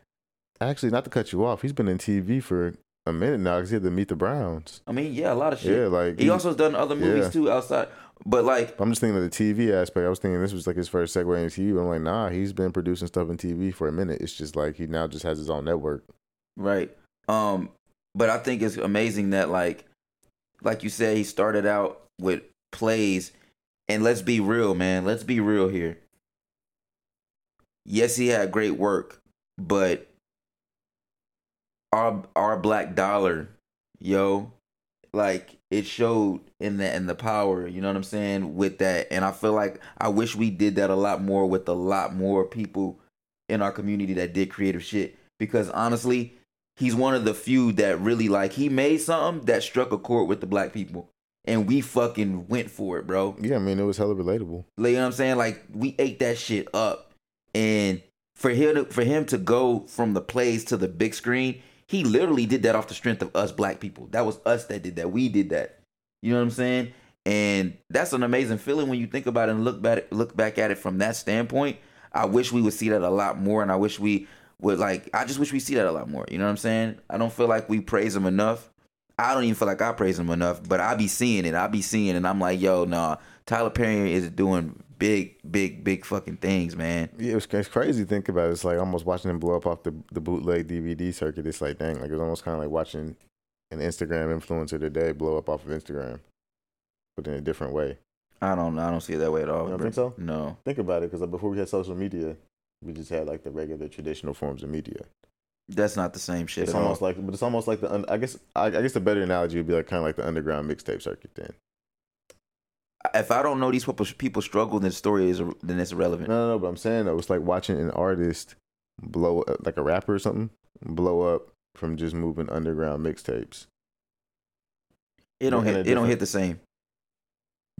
Actually, not to cut you off, he's been in T V for a minute now because he had to meet the Browns. I mean, yeah, a lot of shit. Yeah, like... He, he also has done other movies, yeah. too, outside, but, like... I'm just thinking of the T V aspect. I was thinking this was, like, his first segue into T V, but I'm like, nah, he's been producing stuff in T V for a minute. It's just, like, he now just has his own network. Right. Um, but I think it's amazing that, like, like you said, he started out with... plays, and let's be real, man. Let's be real here. Yes, he had great work, but our our black dollar, yo, like it showed in the in the power. You know what I'm saying with that, and I feel like I wish we did that a lot more with a lot more people in our community that did creative shit. Because honestly, he's one of the few that really like he made something that struck a chord with the black people. And we fucking went for it, bro. Yeah, I mean, it was hella relatable. Like, you know what I'm saying? Like, we ate that shit up. And for him to, for him to go from the plays to the big screen, he literally did that off the strength of us black people. That was us that did that. We did that. You know what I'm saying? And that's an amazing feeling when you think about it and look back, look back at it from that standpoint. I wish we would see that a lot more. And I wish we would, like, I just wish we see that a lot more. You know what I'm saying? I don't feel like we praise him enough. I don't even feel like I praise him enough, but I be seeing it. I be seeing it, and I'm like, yo, nah, Tyler Perry is doing big, big, big fucking things, man. Yeah, it's, it's crazy to think about it. It's like almost watching him blow up off the, the bootleg D V D circuit. It's like, dang, like it's almost kind of like watching an Instagram influencer today blow up off of Instagram, but in a different way. I don't I don't see it that way at all. You don't think so? No. Think about it, because before we had social media, we just had like the regular traditional forms of media. That's not the same shit. It's almost all. like, but it's almost like the. I guess, I, I guess the better analogy would be like kind of like the underground mixtape circuit. Then, if I don't know these people struggle, then the story is then it's irrelevant. No, no, no, but I'm saying though, it's like watching an artist blow up, like a rapper or something, blow up from just moving underground mixtapes. It don't hit. It don't hit the same.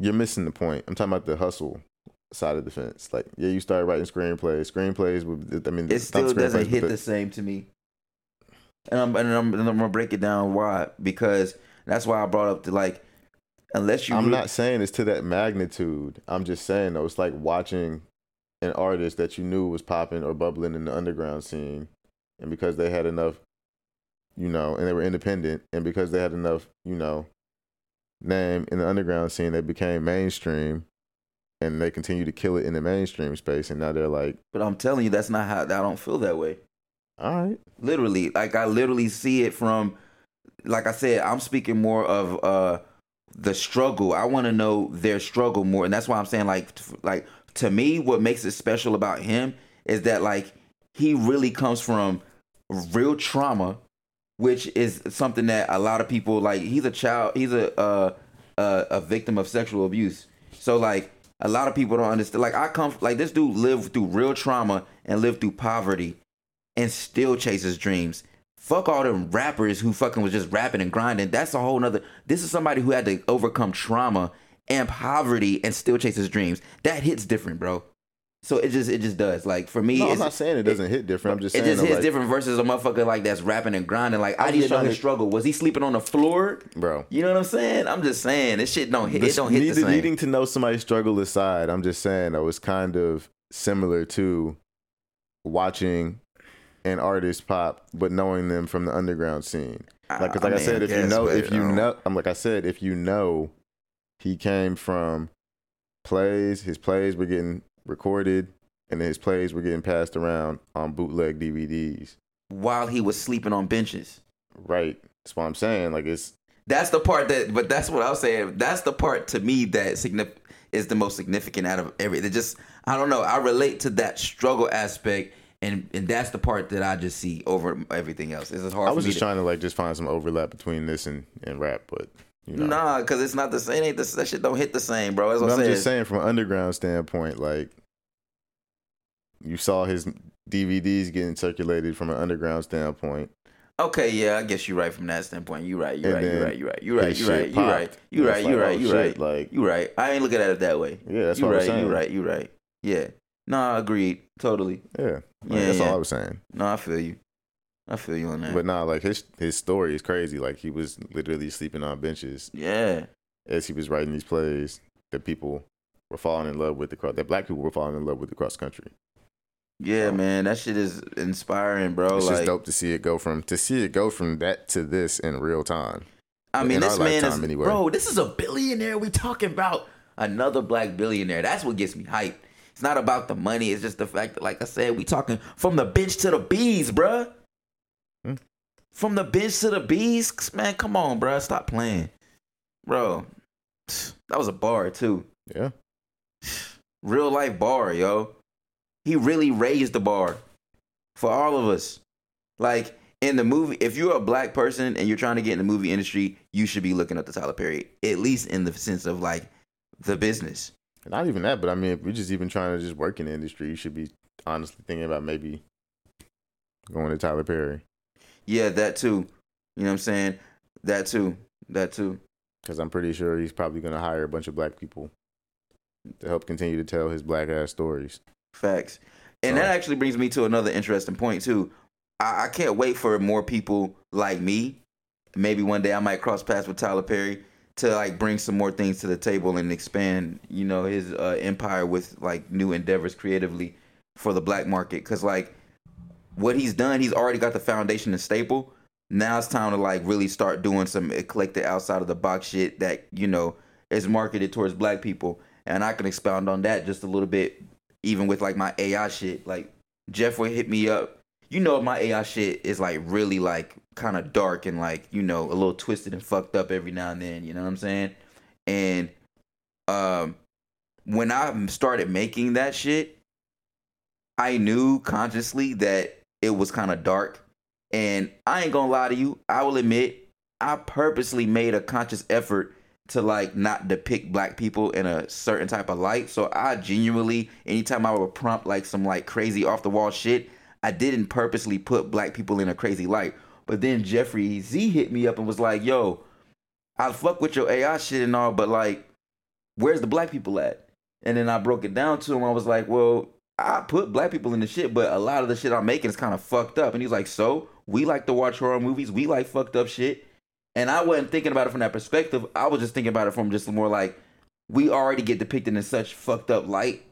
You're missing the point. I'm talking about the hustle side of the fence. Like, yeah, you started writing screenplays. Screenplays. With, I mean, it still doesn't hit the, the same to me. And I'm, and I'm and I'm gonna break it down why, because that's why I brought up the like unless you. I'm not saying it's to that magnitude. I'm just saying though, it's like watching an artist that you knew was popping or bubbling in the underground scene, and because they had enough, you know, and they were independent, and because they had enough, you know, name in the underground scene, they became mainstream, and they continue to kill it in the mainstream space, and now they're like. But I'm telling you, that's not how. I don't feel that way. All right. Literally, like I literally see it from, like I said, I'm speaking more of uh the struggle. I want to know their struggle more, and that's why I'm saying like, like to me, what makes it special about him is that like he really comes from real trauma, which is something that a lot of people like. He's a child. He's a uh, uh a victim of sexual abuse. So like a lot of people don't understand. Like I come like this dude lived through real trauma and lived through poverty. And still chases dreams. Fuck all them rappers who fucking was just rapping and grinding. That's a whole nother. This is somebody who had to overcome trauma and poverty and still chases dreams. That hits different, bro. So it just it just does. Like for me, no, I'm not saying it doesn't it, hit different. I'm just saying it just hits like, different versus a motherfucker like that's rapping and grinding. Like I, I need to know his struggle. Was he sleeping on the floor, bro? You know what I'm saying? I'm just saying this shit don't hit. The, it don't hit needed, the same. Needing to know somebody's struggle aside, I'm just saying though, it's kind of similar to watching an artist pop, but knowing them from the underground scene. Like, cause like I, I mean, said, if I guess, you know, if you um, know, I'm like I said, if you know, he came from plays. His plays were getting recorded, and then his plays were getting passed around on bootleg D V Ds while he was sleeping on benches. Right, that's what I'm saying. Like it's that's the part that, but that's what I was saying. That's the part to me that signif- is the most significant out of everything. Just I don't know. I relate to that struggle aspect, and and that's the part that I just see over everything else. It's hard. I was for me just to, trying to like just find some overlap between this and, and rap, but. You know. Nah, because it's not the same. It ain't the, that shit don't hit the same, bro. That's what I'm, I'm saying. Just saying from an underground standpoint, like you saw his D V Ds getting circulated from an underground standpoint. Okay, yeah, I guess you're right from that standpoint. You're right. You're right. You're right. You're right. You're right. You're right. You're right. You're right. You're right. You're right. Like you're right. I ain't looking at it that way. Yeah, that's what I'm saying. You're right. You're right. Yeah. Nah, agreed. Totally. Yeah. Yeah. That's all I was saying. No, I feel you. I feel you on that. But nah, like his his story is crazy. Like he was literally sleeping on benches. Yeah. As he was writing these plays that people were falling in love with across, that black people were falling in love with across country. Yeah, so, man, that shit is inspiring, bro. It's like, just dope to see it go from to see it go from that to this in real time. I mean, in this our man lifetime, is anyway. Bro. This is a billionaire. We talking about another black billionaire. That's what gets me hyped. It's not about the money. It's just the fact that, like I said, we talking from the bench to the bees, bro. Hmm. From the bench to the bees, man. Come on, bro. Stop playing, bro. That was a bar too. Yeah. Real life bar, yo. He really raised the bar for all of us. Like in the movie, if you're a black person and you're trying to get in the movie industry, you should be looking up to Tyler Perry, at least in the sense of like the business. Not even that, but I mean, if you're just even trying to just work in the industry, you should be honestly thinking about maybe going to Tyler Perry. Yeah, that too. You know what I'm saying? That too. That too. Because I'm pretty sure he's probably going to hire a bunch of black people to help continue to tell his black ass stories. Facts. And so. That actually brings me to another interesting point too. I-, I can't wait for more people like me. Maybe one day I might cross paths with Tyler Perry to like bring some more things to the table and expand, you know, his uh, empire with like new endeavors creatively for the black market. Because like, what he's done, he's already got the foundation and staple. Now it's time to like really start doing some eclectic outside of the box shit that, you know, is marketed towards black people. And I can expound on that just a little bit, even with like my A I shit. Like Jeff would hit me up. You know, my A I shit is like really like kind of dark and like, you know, a little twisted and fucked up every now and then. You know what I'm saying? And um, when I started making that shit, I knew consciously that it was kind of dark, and I ain't gonna lie to you. I will admit, I purposely made a conscious effort to like not depict black people in a certain type of light. So I genuinely, anytime I would prompt like some like crazy off the wall shit, I didn't purposely put black people in a crazy light. But then Jeffrey Z hit me up and was like, "Yo, I fuck with your A I shit and all, but like, where's the black people at?" And then I broke it down to him. I was like, "Well, I put black people in the shit, but a lot of the shit I'm making is kind of fucked up." And he's like, "So we like to watch horror movies. We like fucked up shit." And I wasn't thinking about it from that perspective. I was just thinking about it from just more like, we already get depicted in such fucked up light.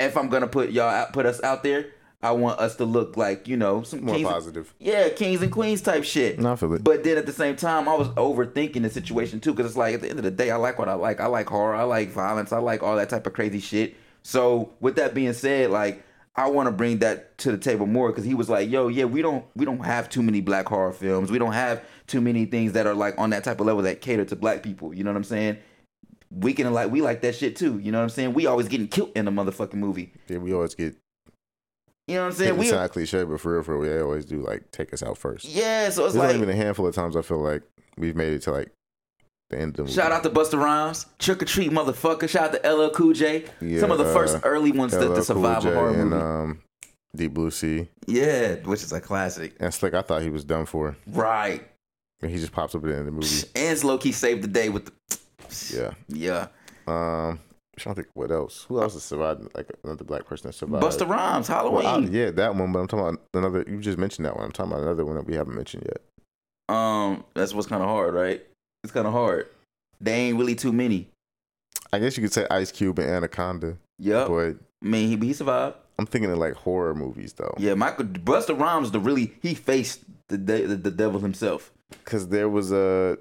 If I'm going to put y'all out, put us out there, I want us to look like, you know, some more kings, positive. Yeah. Kings and queens type shit. No, I feel it. But then at the same time, I was overthinking the situation too. Cause it's like, at the end of the day, I like what I like. I like horror. I like violence. I like all that type of crazy shit. So with that being said, like I want to bring that to the table more, because he was like, "Yo, yeah, we don't we don't have too many black horror films. We don't have too many things that are like on that type of level that cater to black people." You know what I'm saying? We can like we like that shit too. You know what I'm saying? We always getting killed in a motherfucking movie. Yeah, we always get. You know what I'm saying? It's not cliche, but for real, for real, they always do like take us out first. Yeah, so it's There's like not even a handful of times I feel like we've made it to like. Shout out to Busta Rhymes, Trick or Treat, motherfucker. Shout out to L L Cool J. Yeah, some of the first uh, early ones to, to survive Cool a horror and, movie. Um, Deep Blue Sea. Yeah, which is a classic. And Slick, I thought he was done for. Right. And he just pops up at the end of the movie. And low-key saved the day with the... Yeah. Yeah. Um, I'm trying to think what else. Who else is surviving? Like another black person that survived. Busta Rhymes, Halloween. Well, I, yeah, that one. But I'm talking about another. You just mentioned that one. I'm talking about another one that we haven't mentioned yet. Um, that's what's kind of hard, right? It's kind of hard. They ain't really too many. I guess you could say Ice Cube and Anaconda. Yep. But I mean, he he survived. I'm thinking of like horror movies though. Yeah, Michael Busta Rhymes. The really he faced the the, the devil himself. Because there was a.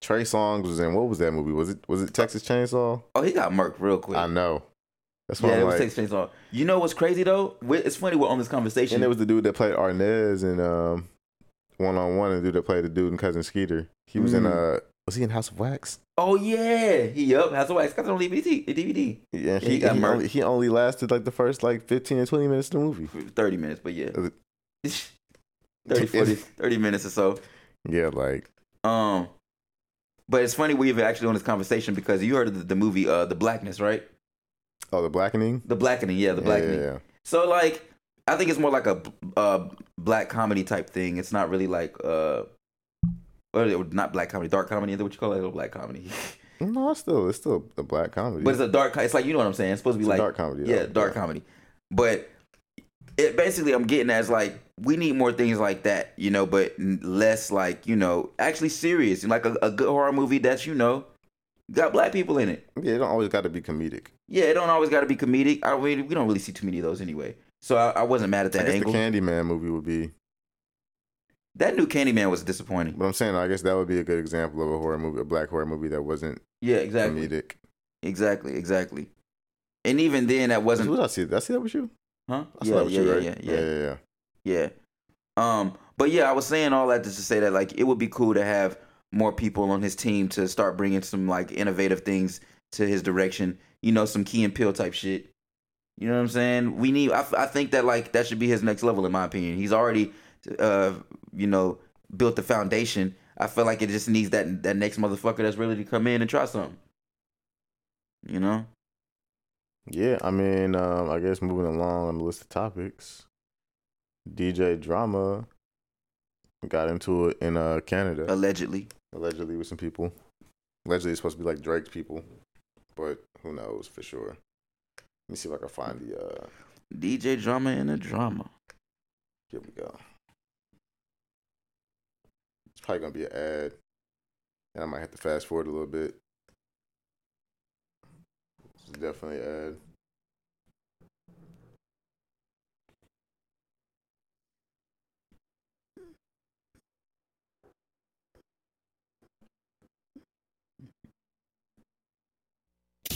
Trey Songz was in, what was that movie? Was it was it Texas Chainsaw? Oh, he got murked real quick. I know. That's why yeah, I'm it was like, Texas Chainsaw. You know what's crazy though? It's funny we're on this conversation. And there was the dude that played Arnez in um, One on One, and the dude that played the dude in Cousin Skeeter. He was mm. in uh was he in House of Wax? Oh yeah, he up House of Wax. Got it on D V D. Yeah, he, yeah, he got he only, he only lasted like the first like fifteen or twenty minutes of the movie. Thirty minutes, but yeah, thirty, forty, thirty minutes or so. Yeah, like um. But it's funny we've actually on this conversation because you heard of the, the movie uh, The Blackness, right? Oh, The Blackening? The Blackening, yeah, The Blackening. Yeah, yeah, yeah. So, like, I think it's more like a uh, black comedy type thing. It's not really like, uh, not black comedy, dark comedy. Is that what you call it? A black comedy. No, it's still, it's still a black comedy. But it's a dark, it's like, you know what I'm saying? It's supposed to be it's like. dark comedy. Yeah, though. dark yeah. comedy. But it basically I'm getting as like, we need more things like that, you know, but less like, you know, actually serious. Like a, a good horror movie that's, you know, got black people in it. Yeah, it don't always got to be comedic. Yeah, it don't always got to be comedic. I mean, we don't really see too many of those anyway. So I, I wasn't mad at that I guess angle. The Candyman movie would be. That new Candyman was disappointing. But I'm saying, I guess that would be a good example of a horror movie, a black horror movie that wasn't yeah, exactly. comedic. Exactly, exactly. And even then, that wasn't. What did I see? Did I see that with you? Huh? I yeah, saw that with yeah, you, right? yeah, yeah, yeah, yeah, yeah. Yeah. Um, but yeah, I was saying all that just to say that, like, it would be cool to have more people on his team to start bringing some, like, innovative things to his direction. You know, some Key and Peele type shit. You know what I'm saying? We need, I, I think that, like, that should be his next level, in my opinion. He's already, uh, you know, built the foundation. I feel like it just needs that, that next motherfucker that's ready to come in and try something. You know? Yeah, I mean, um, I guess moving along on the list of topics. D J Drama got into it in uh, Canada. Allegedly. Allegedly with some people. Allegedly it's supposed to be like Drake's people. But who knows for sure. Let me see if I can find the... Uh... D J Drama in a drama. Here we go. It's probably going to be an ad. And I might have to fast forward a little bit. It's definitely an ad.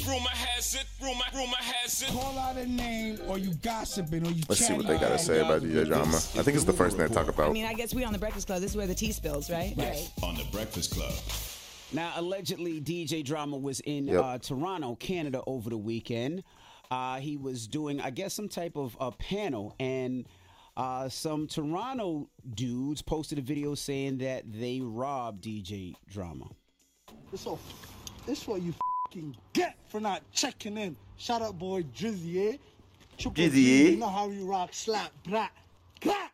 Rumor has it, rumor, rumor has it. Call out a name or you gossiping or you Let's see what they gotta say about D J Drama. I think it's the first thing they talk about. I mean, I guess we on The Breakfast Club. This is where the tea spills, right? Yes. Right. On The Breakfast Club. Now, allegedly, D J Drama was in yep. uh, Toronto, Canada over the weekend. Uh, he was doing, I guess, some type of uh, panel, and uh, some Toronto dudes posted a video saying that they robbed D J Drama. This all, this what you fucking get. For not checking in. Shout out, boy, Drizzy, eh? Drizzy, eh? You know how you rock, slap, brat, brat.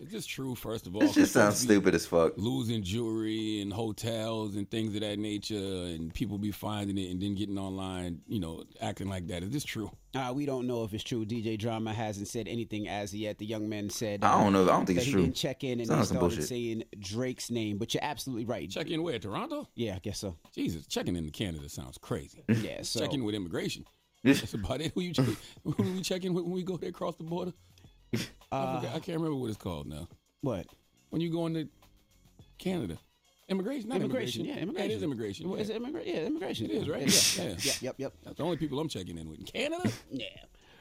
It's just true, first of all. It just sounds stupid as fuck. Losing jewelry and hotels and things of that nature, and people be finding it and then getting online, you know, acting like that. Is this true? Uh, we don't know if it's true. D J Drama hasn't said anything as yet. The young man said, I don't know. I don't think it's true. He didn't check in and he started saying Drake's name, but you're absolutely right. Check in where? Toronto? Yeah, I guess so. Jesus, checking in Canada sounds crazy. Yeah, so. Checking with immigration. That's about it. Who you check- who do we check in with when we go there across the border? Uh, I, I can't remember what it's called now. What? When you go into Canada. Immigration? Not immigration. Immigration. Yeah, immigration. Yeah, it is immigration. Well, yeah. Is it immigra- yeah, immigration. It is, right? Yeah. yeah. yeah. Yep, yep, yep. That's the only people I'm checking in with. In Canada? Yeah.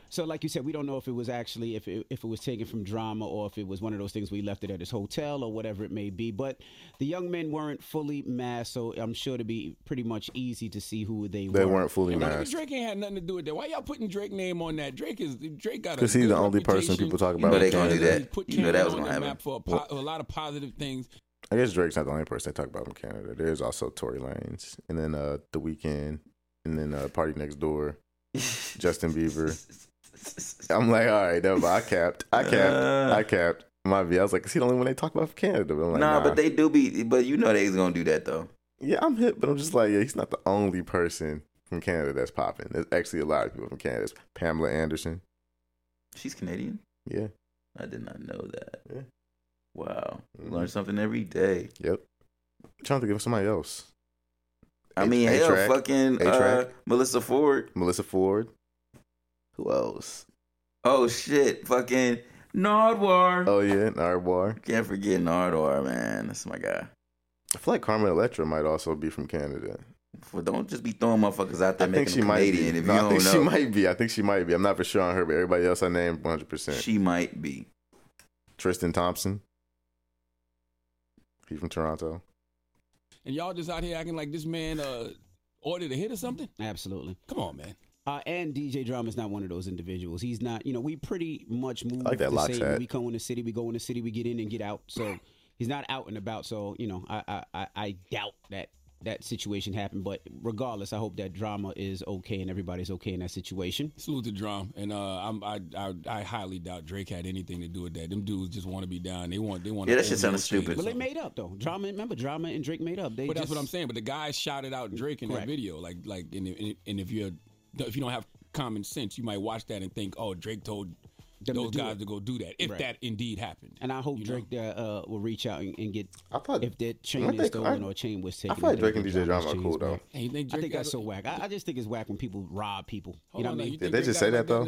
So like you said, we don't know if it was actually, if it, if it was taken from Drama or if it was one of those things we left it at his hotel or whatever it may be. But the young men weren't fully masked, so I'm sure it'd be pretty much easy to see who they were. They weren't fully and masked. Drake ain't had nothing to do with that. Why y'all putting Drake's name on that? Drake is, Drake got a Because he's the only reputation. person people talk about. You know they can't do that. You know that was going to happen. For a, po- a lot of positive things. I guess Drake's not the only person they talk about in Canada. There's also Tory Lanez, and then uh, The Weeknd, and then uh, Party Next Door, Justin Bieber. I'm like, all right, no, but I capped. I capped. Uh, I capped. My view. I was like, is he the only one they talk about for Canada? But I'm like, nah, nah, but they do be, but you know they's going to do that, though. yeah, I'm hip, but I'm just like, yeah, he's not the only person from Canada that's popping. There's actually a lot of people from Canada. It's Pamela Anderson. She's Canadian? Yeah. I did not know that. Yeah. Wow. Mm-hmm. Learn something every day. Yep. I'm trying to think of somebody else. I mean, A- hell, fucking uh, Melissa Ford. Melissa Ford. Who else? Oh, shit. Fucking Nardwuar. Oh, yeah. Nardwuar. Can't forget Nardwuar, man. That's my guy. I feel like Carmen Electra might also be from Canada. Well, don't just be throwing motherfuckers out there I making them Canadian if no, you don't know. I think know. she might be. I think she might be. I'm not for sure on her, but everybody else I named, one hundred percent. She might be. Tristan Thompson. He from Toronto. And y'all just out here acting like this man uh, ordered a hit or something? Absolutely. Come on, man. Uh, and D J Drama is not one of those individuals. He's not, you know, we pretty much move like the same. Hat. We come in the city, we go in the city, we get in and get out. So he's not out and about. So, you know, I, I, I doubt that that situation happened. But regardless, I hope that Drama is okay and everybody's okay in that situation. Salute to Drama. And uh, I'm, I, I I highly doubt Drake had anything to do with that. Them dudes just want to be down. They want, they want. Yeah, that shit sounds stupid. But they made up, though. Drama, remember, Drama and Drake made up. They but just... that's what I'm saying. But the guy shouted out Drake in Correct. that video. Like, like, and, and, and if you're... If you don't have common sense, you might watch that and think, "Oh, Drake told Them those to guys it. to go do that." If right. that indeed happened, and I hope you Drake that, uh, will reach out and, and get. I thought if that chain is stolen or chain was taken. I thought Drake and D J Drama are cool though. Hey, I think that's so whack. I, I just think it's whack when people rob people. You know what I mean? Did they just say that though?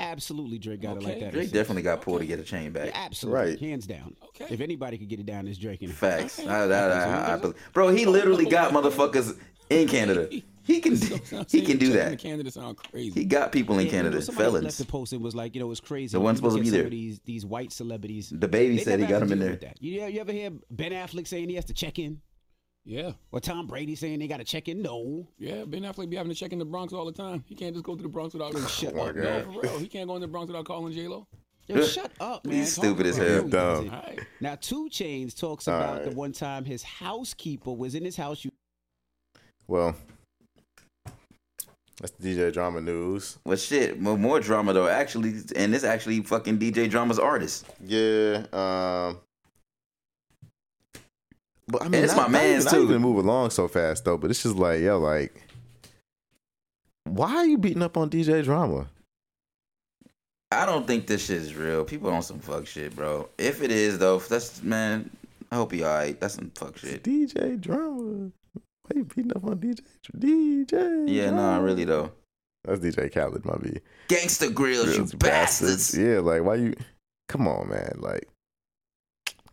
Absolutely, Drake got it like that. Drake definitely got pulled to get a chain back. Absolutely, hands down. If anybody could get it down, it's Drake. Facts. Bro, he literally got motherfuckers in Canada. He can do, so he can do that. Canada sound crazy. He got people in yeah, Canada, fellas. Left the post and was like, you know, it's crazy. The one's supposed to be there. These, these white celebrities. The baby said he got him in there. You, you ever hear Ben Affleck saying he has to check in? Yeah. Or Tom Brady saying they got to check in? No. Yeah, Ben Affleck be having to check in the Bronx all the time. He can't just go to the Bronx without oh, shut up. No, for real. He can't go in the Bronx without calling J-Lo. Yo, shut up, man. He's Talk stupid as hell. Dumb. Right. Now, Two Chainz talks all about right. the one time his housekeeper was in his house. You- well. That's the D J Drama news. Well, shit, more, more drama though. Actually, and this actually fucking D J Drama's artist. Yeah, um, but I mean, and it's not, my man's too. I even move along so fast though. But it's just like, yo, like, why are you beating up on D J Drama? I don't think this shit is real. People on some fuck shit, bro. If it is though, that's man. I hope he alright. That's some fuck shit. It's D J Drama. Why you beating up on D J? D J? Yeah, no, nah, really, though. That's D J Khaled, my B. Gangsta Grills, Grills, you bastards. bastards. Yeah, like, why you... Come on, man. Like,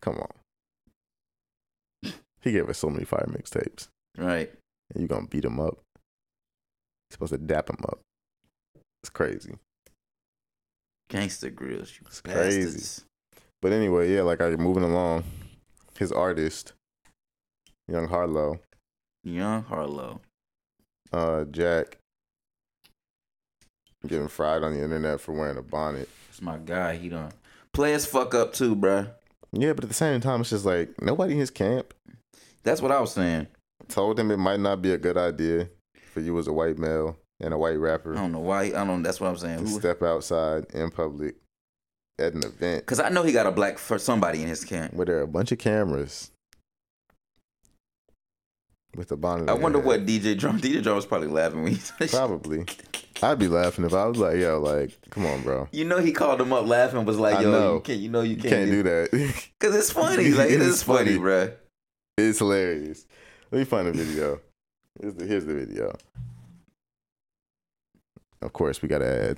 come on. He gave us so many fire mixtapes. Right. And you gonna beat him up. You're supposed to dap him up. It's crazy. Gangsta Grills, you it's bastards. Crazy. But anyway, yeah, like, I'm moving along. His artist, Young Harlow... Young Harlow. Uh, Jack. Getting fried on the internet for wearing a bonnet. It's my guy. He done play his fuck up too, bruh. Yeah, but at the same time, it's just like, nobody in his camp. That's what I was saying. Told him it might not be a good idea for you as a white male and a white rapper. I don't know why. I don't That's what I'm saying. To Who? Step outside in public at an event. Because I know he got a black for somebody in his camp. Where there are a bunch of cameras. With the bonnet. I wonder what D J Drama. D J Drama was probably laughing when he said probably. I'd be laughing if I was like, yo, like, come on, bro. You know he called him up laughing, was like, yo, know. You, can't, you know you can't, you can't do that. Because it's funny. Like, it is funny, funny, bro. It's hilarious. Let me find a video. Here's the, here's the video. Of course, we got to add.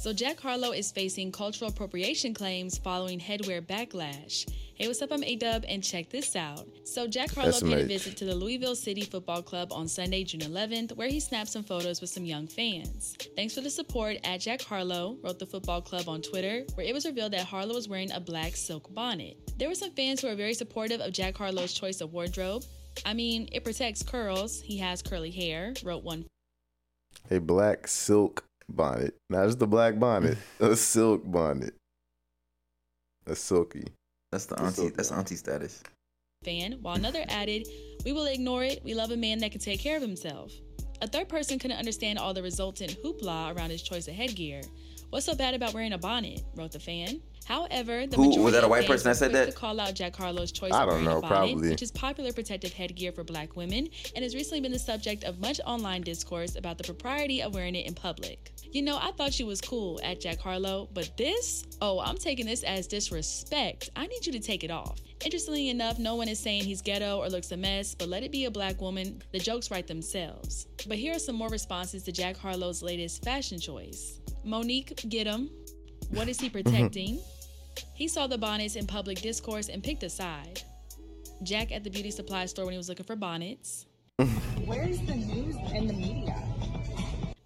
So Jack Harlow is facing cultural appropriation claims following headwear backlash. Hey, what's up? I'm A-Dub, and check this out. So Jack Harlow S M H. Paid a visit to the Louisville City Football Club on Sunday, June eleventh, where he snapped some photos with some young fans. Thanks for the support at Jack Harlow, wrote the football club on Twitter, where it was revealed that Harlow was wearing a black silk bonnet. There were some fans who were very supportive of Jack Harlow's choice of wardrobe. I mean, it protects curls. He has curly hair, wrote one. A black silk bonnet, not just the black bonnet, a silk bonnet, a silky. That's the auntie. That's auntie status. Fan, while another added, "We will ignore it. We love a man that can take care of himself." A third person couldn't understand all the resultant hoopla around his choice of headgear. "What's so bad about wearing a bonnet?" wrote the fan. However, the Who, was that a white person that said that? To call out Jack Harlow's choice I don't of know, bonnet, probably. Which is popular protective headgear for black women and has recently been the subject of much online discourse about the propriety of wearing it in public. You know, I thought she was cool at Jack Harlow, but this? Oh, I'm taking this as disrespect. I need you to take it off. Interestingly enough, no one is saying he's ghetto or looks a mess, but let it be a black woman. The jokes write themselves. But here are some more responses to Jack Harlow's latest fashion choice. Monique, get him. What is he protecting? He saw the bonnets in public discourse and picked a side. Jack at the beauty supply store when he was looking for bonnets. Where's the news and the media?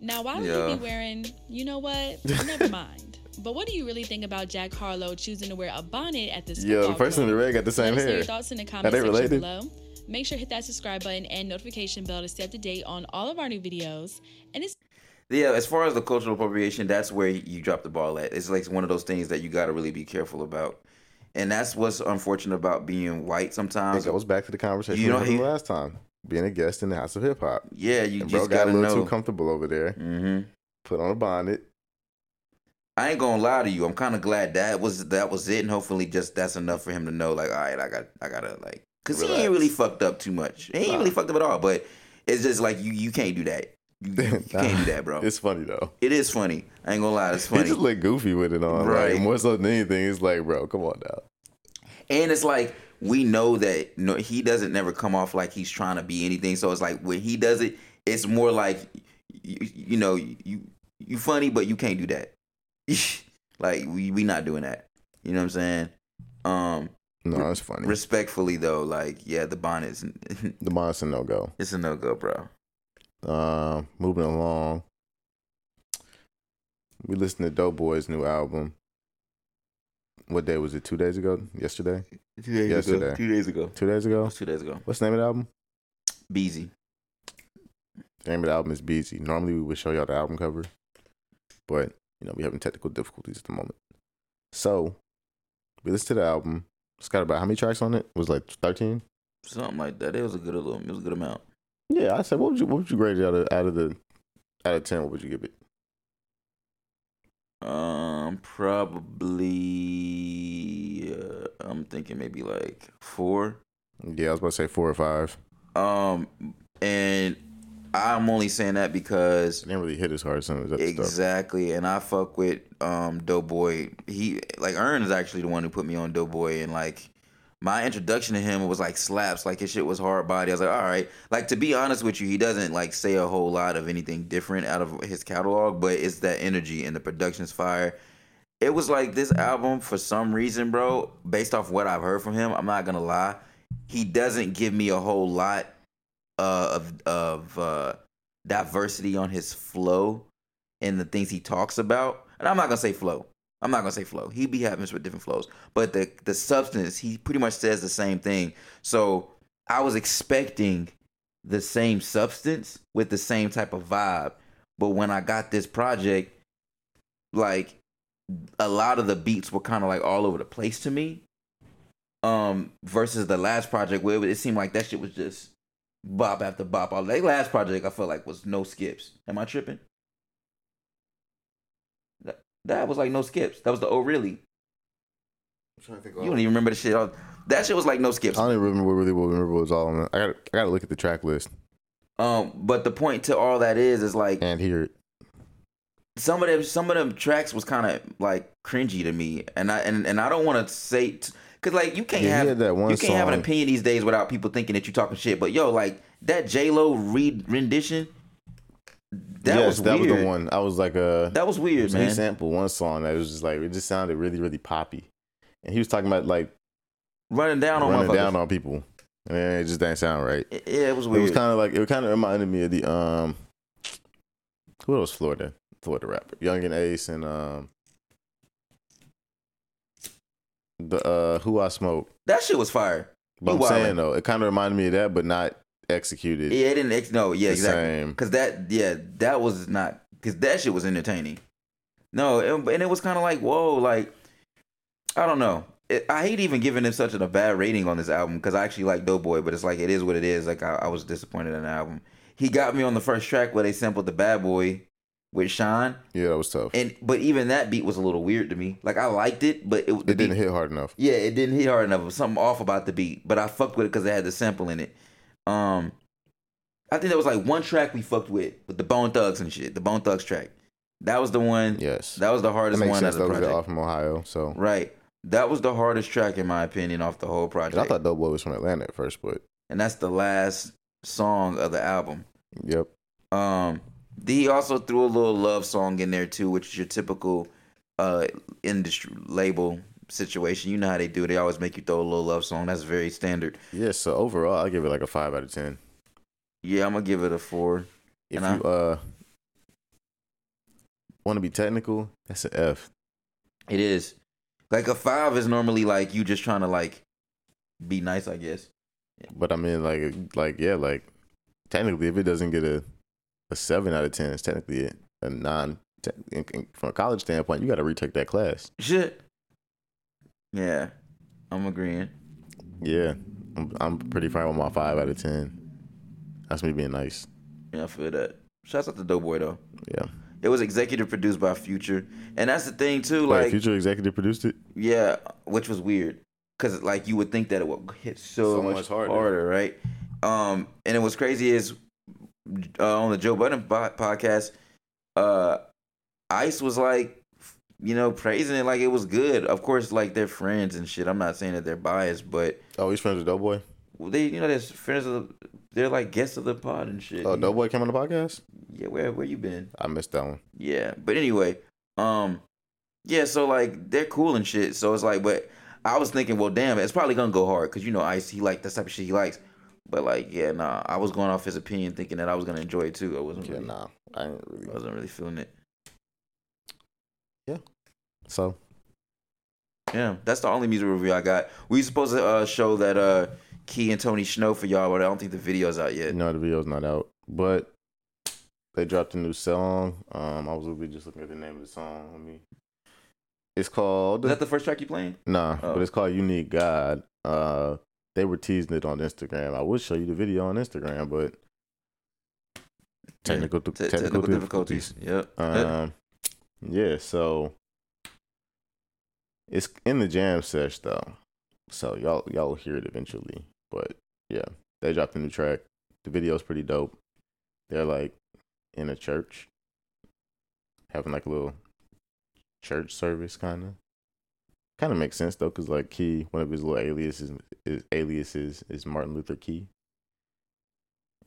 Now, why would yeah. you be wearing, you know what? Never mind. But what do you really think about Jack Harlow choosing to wear a bonnet at this Yo, the person in the red got the same Let hair. Let us know your thoughts in the comments section related? below. Make sure to hit that subscribe button and notification bell to stay up to date on all of our new videos. And it's... Yeah, as far as the cultural appropriation, that's where you drop the ball at. It's like one of those things that you got to really be careful about. And that's what's unfortunate about being white sometimes. It goes back to the conversation you know, he, last time. Being a guest in the House of Hip Hop. Yeah, you and just got a little know. too comfortable over there. Mm-hmm. Put on a bonnet. I ain't gonna lie to you. I'm kind of glad that was that was it, and hopefully, just that's enough for him to know. Like, all right, I got, I gotta like, cause Relax. he ain't really fucked up too much. He ain't nah. really fucked up at all. But it's just like you, you can't do that. You, you nah. can't do that, bro. It's funny though. It is funny. I ain't gonna lie, it's funny. He just look goofy with it on, right? Like, more so than anything, it's like, bro, come on now. And it's like we know that no, he doesn't never come off like he's trying to be anything. So it's like when he does it, it's more like, you, you know, you you funny, but you can't do that. Like we we not doing that, you know what I'm saying? Um, no, it's funny. Respectfully though, like yeah, the bonnet's the bonnet's a no go. It's a no go, bro. Uh, moving along, we listened to Doe Boy's new album. What day was it? Two days ago? Yesterday? Two days Yesterday. ago. Two days ago. Two days ago. Two days ago. What's the name of the album? B Z. The name of the album is B Z. Normally we would show y'all the album cover, but. You know, we're having technical difficulties at the moment. So, we listened to the album. It's got about how many tracks on it? It was like thirteen? Something like that. It was a good little, it was a good amount. Yeah, I said, what would you what would you grade it out of out of the out of ten? What would you give it? Um, probably uh, I'm thinking maybe like four. Yeah, I was about to say four or five. Um, and I'm only saying that because it didn't really hit as hard as some of that stuff. Exactly, and I fuck with um, Doe Boy. He like Ern is actually the one who put me on Doe Boy, and like my introduction to him was like slaps. Like his shit was hard body. I was like, all right. Like to be honest with you, he doesn't like say a whole lot of anything different out of his catalog, but it's that energy and the production's fire. It was like this album for some reason, bro. Based off what I've heard from him, I'm not gonna lie, he doesn't give me a whole lot. Uh, of of uh, diversity on his flow and the things he talks about. And I'm not gonna say flow. I'm not gonna say flow. He be having with different flows, but the the substance he pretty much says the same thing. So I was expecting the same substance with the same type of vibe, but when I got this project, like a lot of the beats were kind of like all over the place to me. Um, versus the last project where it, it seemed like that shit was just. Bop after bop. All that last project I felt like was no skips. Am I tripping? That, that was like no skips. That was the oh really. I'm trying to think. You don't even remember the shit. That shit was like no skips. I don't even remember what really what remember was all. I got I got to look at the track list. Um, but the point to all that is is like and hear it. Some of them some of them tracks was kind of like cringy to me, and I and, and I don't want to say. T- Cause like you can't yeah, have that one you can't song. have an opinion these days without people thinking that you talking shit. But yo, like that J-Lo re- rendition, that yes, was that weird. was the one. I was like, uh, that was weird, was man. He sampled one song that was just like it just sounded really, really poppy, and he was talking about like running down on running down on people, and it just didn't sound right. Yeah, it, it was weird. It was kind of like it kind of reminded me of the um, who else? Florida, Florida rapper, Young and Ace, and um. The uh, Who I Smoke. That shit was fire. But I'm saying though, it kind of reminded me of that, but not executed. Yeah, it didn't. Ex- no, yeah, exactly. Because that, yeah, that was not. Because that shit was entertaining. No, and, and it was kind of like, whoa, like I don't know. It, I hate even giving him such a bad rating on this album because I actually like Doe Boy, but it's like it is what it is. Like I, I was disappointed in the album. He got me on the first track where they sampled the Bad Boy, with Sean. Yeah, that was tough. And but even that beat was a little weird to me. Like I liked it, but it, it beat, didn't hit hard enough. Yeah, it didn't hit hard enough. It was something off about the beat, but I fucked with it because it had the sample in it. Um, I think there was like one track we fucked with, with the Bone Thugs and shit. The Bone Thugs track. That was the one. Yes. That was the hardest that makes one. Sense. Of the that project. Was all from Ohio, so right. That was the hardest track in my opinion off the whole project. And I thought Doe Boy was from Atlanta at first, but and that's the last song of the album. Yep. Um. He also threw a little love song in there too, which is your typical uh, industry label situation. You know how they do. They always make you throw a little love song. That's very standard. Yeah, so overall, I'll give it like a five out of ten. Yeah, I'm going to give it a four. If and you I, uh, want to be technical, that's an F. It is. Like a five is normally like you just trying to like be nice, I guess. Yeah. But I mean, like, like yeah, like technically if it doesn't get a... A seven out of ten is technically a, a non. In, in, from a college standpoint, you got to retake that class. Shit. Yeah, I'm agreeing. Yeah, I'm, I'm pretty fine with my five out of ten. That's me being nice. Yeah, I feel that. Shouts out to Doe Boy though. Yeah. It was executive produced by Future, and that's the thing too. Like, like Future executive produced it. Yeah, which was weird, cause like you would think that it would hit so, so much, much harder. harder, right? Um, and it was crazy is. Uh, on the Joe Budden podcast, uh, Ice was like, you know, praising it like it was good. Of course, like they're friends and shit. I'm not saying that they're biased, but oh, he's friends with Doe Boy. Well, they, you know, they're friends of. The, they're like guests of the pod and shit. Oh, Doe Boy came on the podcast. Yeah, where where you been? I missed that one. Yeah, but anyway, um, yeah, so like they're cool and shit. So it's like, but I was thinking, well, damn, it's probably gonna go hard because you know Ice, he like that type of shit he likes. But like, yeah, nah. I was going off his opinion, thinking that I was gonna enjoy it too. I wasn't. Yeah, really, nah. I didn't really. I wasn't really feeling it. Yeah. So. Yeah, that's the only music review I got. We supposed to uh, show that uh, Key and Tony Snow for y'all, but I don't think the video's out yet. No, the video's not out. But they dropped a new song. Um, I was literally just looking at the name of the song. Let me. It's called. Is that the first track you playing? Nah, oh. But it's called "You Need God." Uh. They were teasing it on Instagram. I would show you the video on Instagram, but technical th- Te- technical, technical difficulties. difficulties. Yep. Um, yeah. So it's in the jam sesh though, so y'all y'all will hear it eventually. But yeah, they dropped a new track. The video's pretty dope. They're like in a church, having like a little church service kind of. Kind of makes sense though, cause like Key, one of his little aliases, his aliases is Martin Luther Key,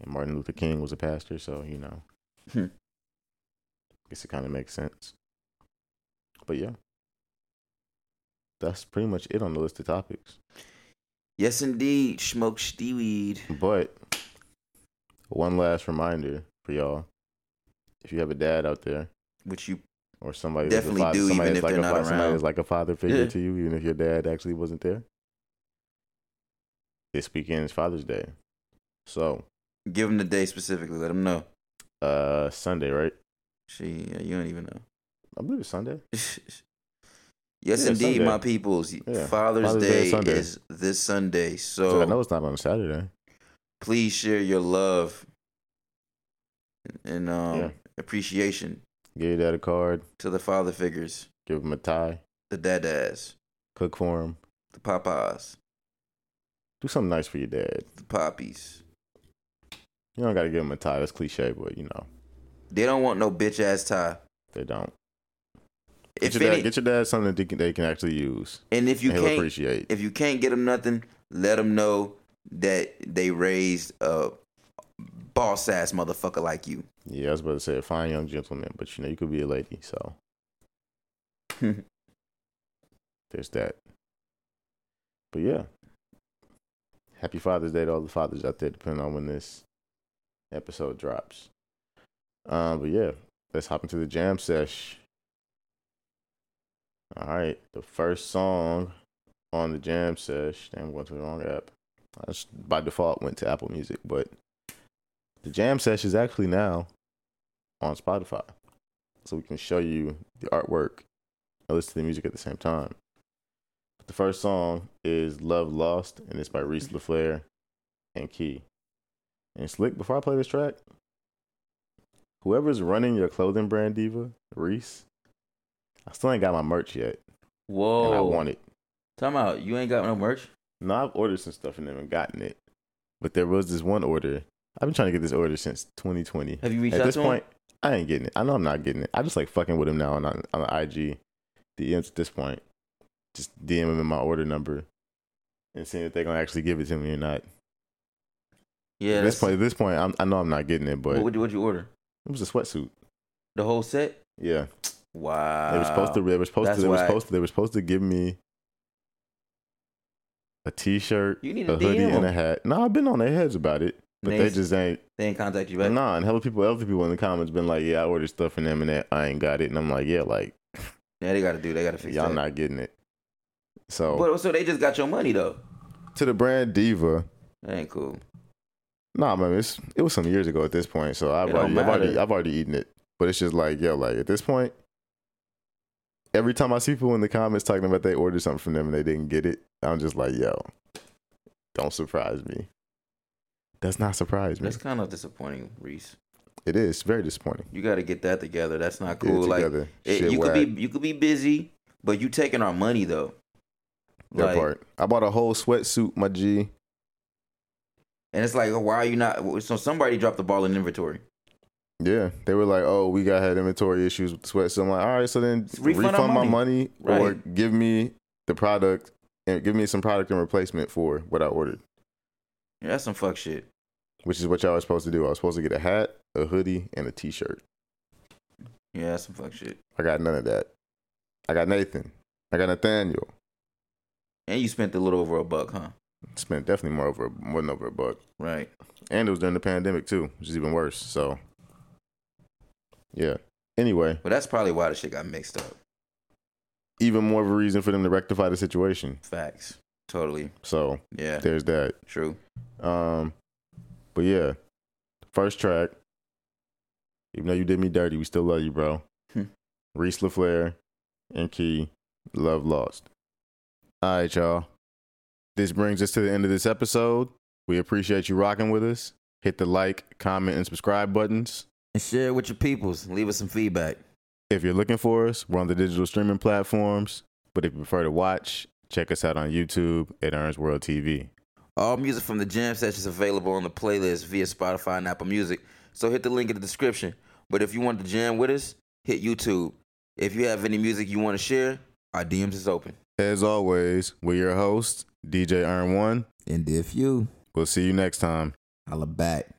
and Martin Luther King was a pastor, so you know, hmm. I guess it kind of makes sense. But yeah, that's pretty much it on the list of topics. Yes, indeed, smoke steeweed. But one last reminder for y'all: if you have a dad out there, which you. Or somebody definitely father, do, even if like they're not father, around. Somebody is like a father figure yeah. to you, even if your dad actually wasn't there. This weekend is Father's Day, so give them the day specifically. Let them know. Uh, Sunday, right? She, you don't even know. I believe it's Sunday. yes, yeah, indeed, Sunday. My peoples. Yeah. Father's, Father's Day, Day is this Sunday, so, so I know it's not on Saturday. Please share your love and um, yeah. appreciation. Give your dad a card. To the father figures. Give him a tie. The dadas. Cook for him. The papas. Do something nice for your dad. The poppies. You don't got to give him a tie. That's cliche, but you know. They don't want no bitch-ass tie. They don't. Get, if your, dad, any, get your dad something that they can, they can actually use. And if you and can't appreciate. If you can't get him nothing, let him know that they raised a boss-ass motherfucker like you. Yeah, I was about to say a fine young gentleman, but you know, you could be a lady, so. There's that. But yeah. Happy Father's Day to all the fathers out there, depending on when this episode drops. Uh, but yeah, let's hop into the jam sesh. All right, the first song on the jam sesh. Damn, I'm going to the wrong app. I just by default went to Apple Music, but the jam sesh is actually now on Spotify, so we can show you the artwork and listen to the music at the same time. But the first song is Love Lost, and it's by Reese LaFleur and Key. And Slick, before I play this track, whoever's running your clothing brand, Diva, Reese, I still ain't got my merch yet. Whoa. And I want it. Time out. You ain't got no merch? No, I've ordered some stuff and haven't gotten it. But there was this one order. I've been trying to get this order since twenty twenty. Have you reached out to him? At this point, I ain't getting it. I know I'm not getting it. I just like fucking with him now on, on the I G D Ms at this point. Just D M him in my order number and seeing if they're going to actually give it to me or not. Yeah. At this point, at this point I'm, I know I'm not getting it, but... What did you order? It was a sweatsuit. The whole set? Yeah. Wow. They were supposed to... They were supposed That's to... They were supposed to, they were supposed to give me... A t-shirt, you need a, a hoodie, D M. And a hat. No, I've been on their heads about it, but they, they just ain't. They ain't contact you back. Nah, and hella people, other people in the comments been like, "Yeah, I ordered stuff from them, and that I ain't got it." And I'm like, "Yeah, like, yeah, they got to do. They got to fix. Y'all that. Not getting it." So, but so they just got your money though. To the brand Diva. That ain't cool. Nah, man, it's, it was some years ago at this point, so I've already, I've already, I've already eaten it. But it's just like, yo, like at this point, every time I see people in the comments talking about they ordered something from them and they didn't get it, I'm just like, yo, don't surprise me. Does not surprise me. That's kind of disappointing, Reese. It is very disappointing. You got to get that together. That's not cool. Like, it, you could be you could be busy, but you taking our money though. That like, part. I bought a whole sweatsuit, my G. And it's like, why are you not? So somebody dropped the ball in inventory. Yeah, they were like, "Oh, we got had inventory issues with the sweat." So I'm like, "All right, so then refund, refund money. my money, right. or give me the product and give me some product in replacement for what I ordered." Yeah, that's some fuck shit. Which is what y'all were supposed to do. I was supposed to get a hat, a hoodie, and a t-shirt. Yeah, that's some fuck shit. I got none of that. I got Nathan. I got Nathaniel. And you spent a little over a buck, huh? Spent definitely more over more than over a buck, right? And it was during the pandemic too, which is even worse. So. Yeah. Anyway. Well, that's probably why the shit got mixed up. Even more of a reason for them to rectify the situation. Facts. Totally. So, yeah. There's that. True. Um, but yeah. First track. Even though you did me dirty, we still love you, bro. Hmm. Reese LaFleur and Key, Love Lost. All right, y'all. This brings us to the end of this episode. We appreciate you rocking with us. Hit the like, comment, and subscribe buttons. And share it with your peoples. Leave us some feedback. If you're looking for us, we're on the digital streaming platforms. But if you prefer to watch, check us out on YouTube at Ern's World T V. All music from the jam session is available on the playlist via Spotify and Apple Music. So hit the link in the description. But if you want to jam with us, hit YouTube. If you have any music you want to share, our D Ms is open. As always, we're your hosts, D J Ern one. And Diff You. We'll see you next time. Holla back.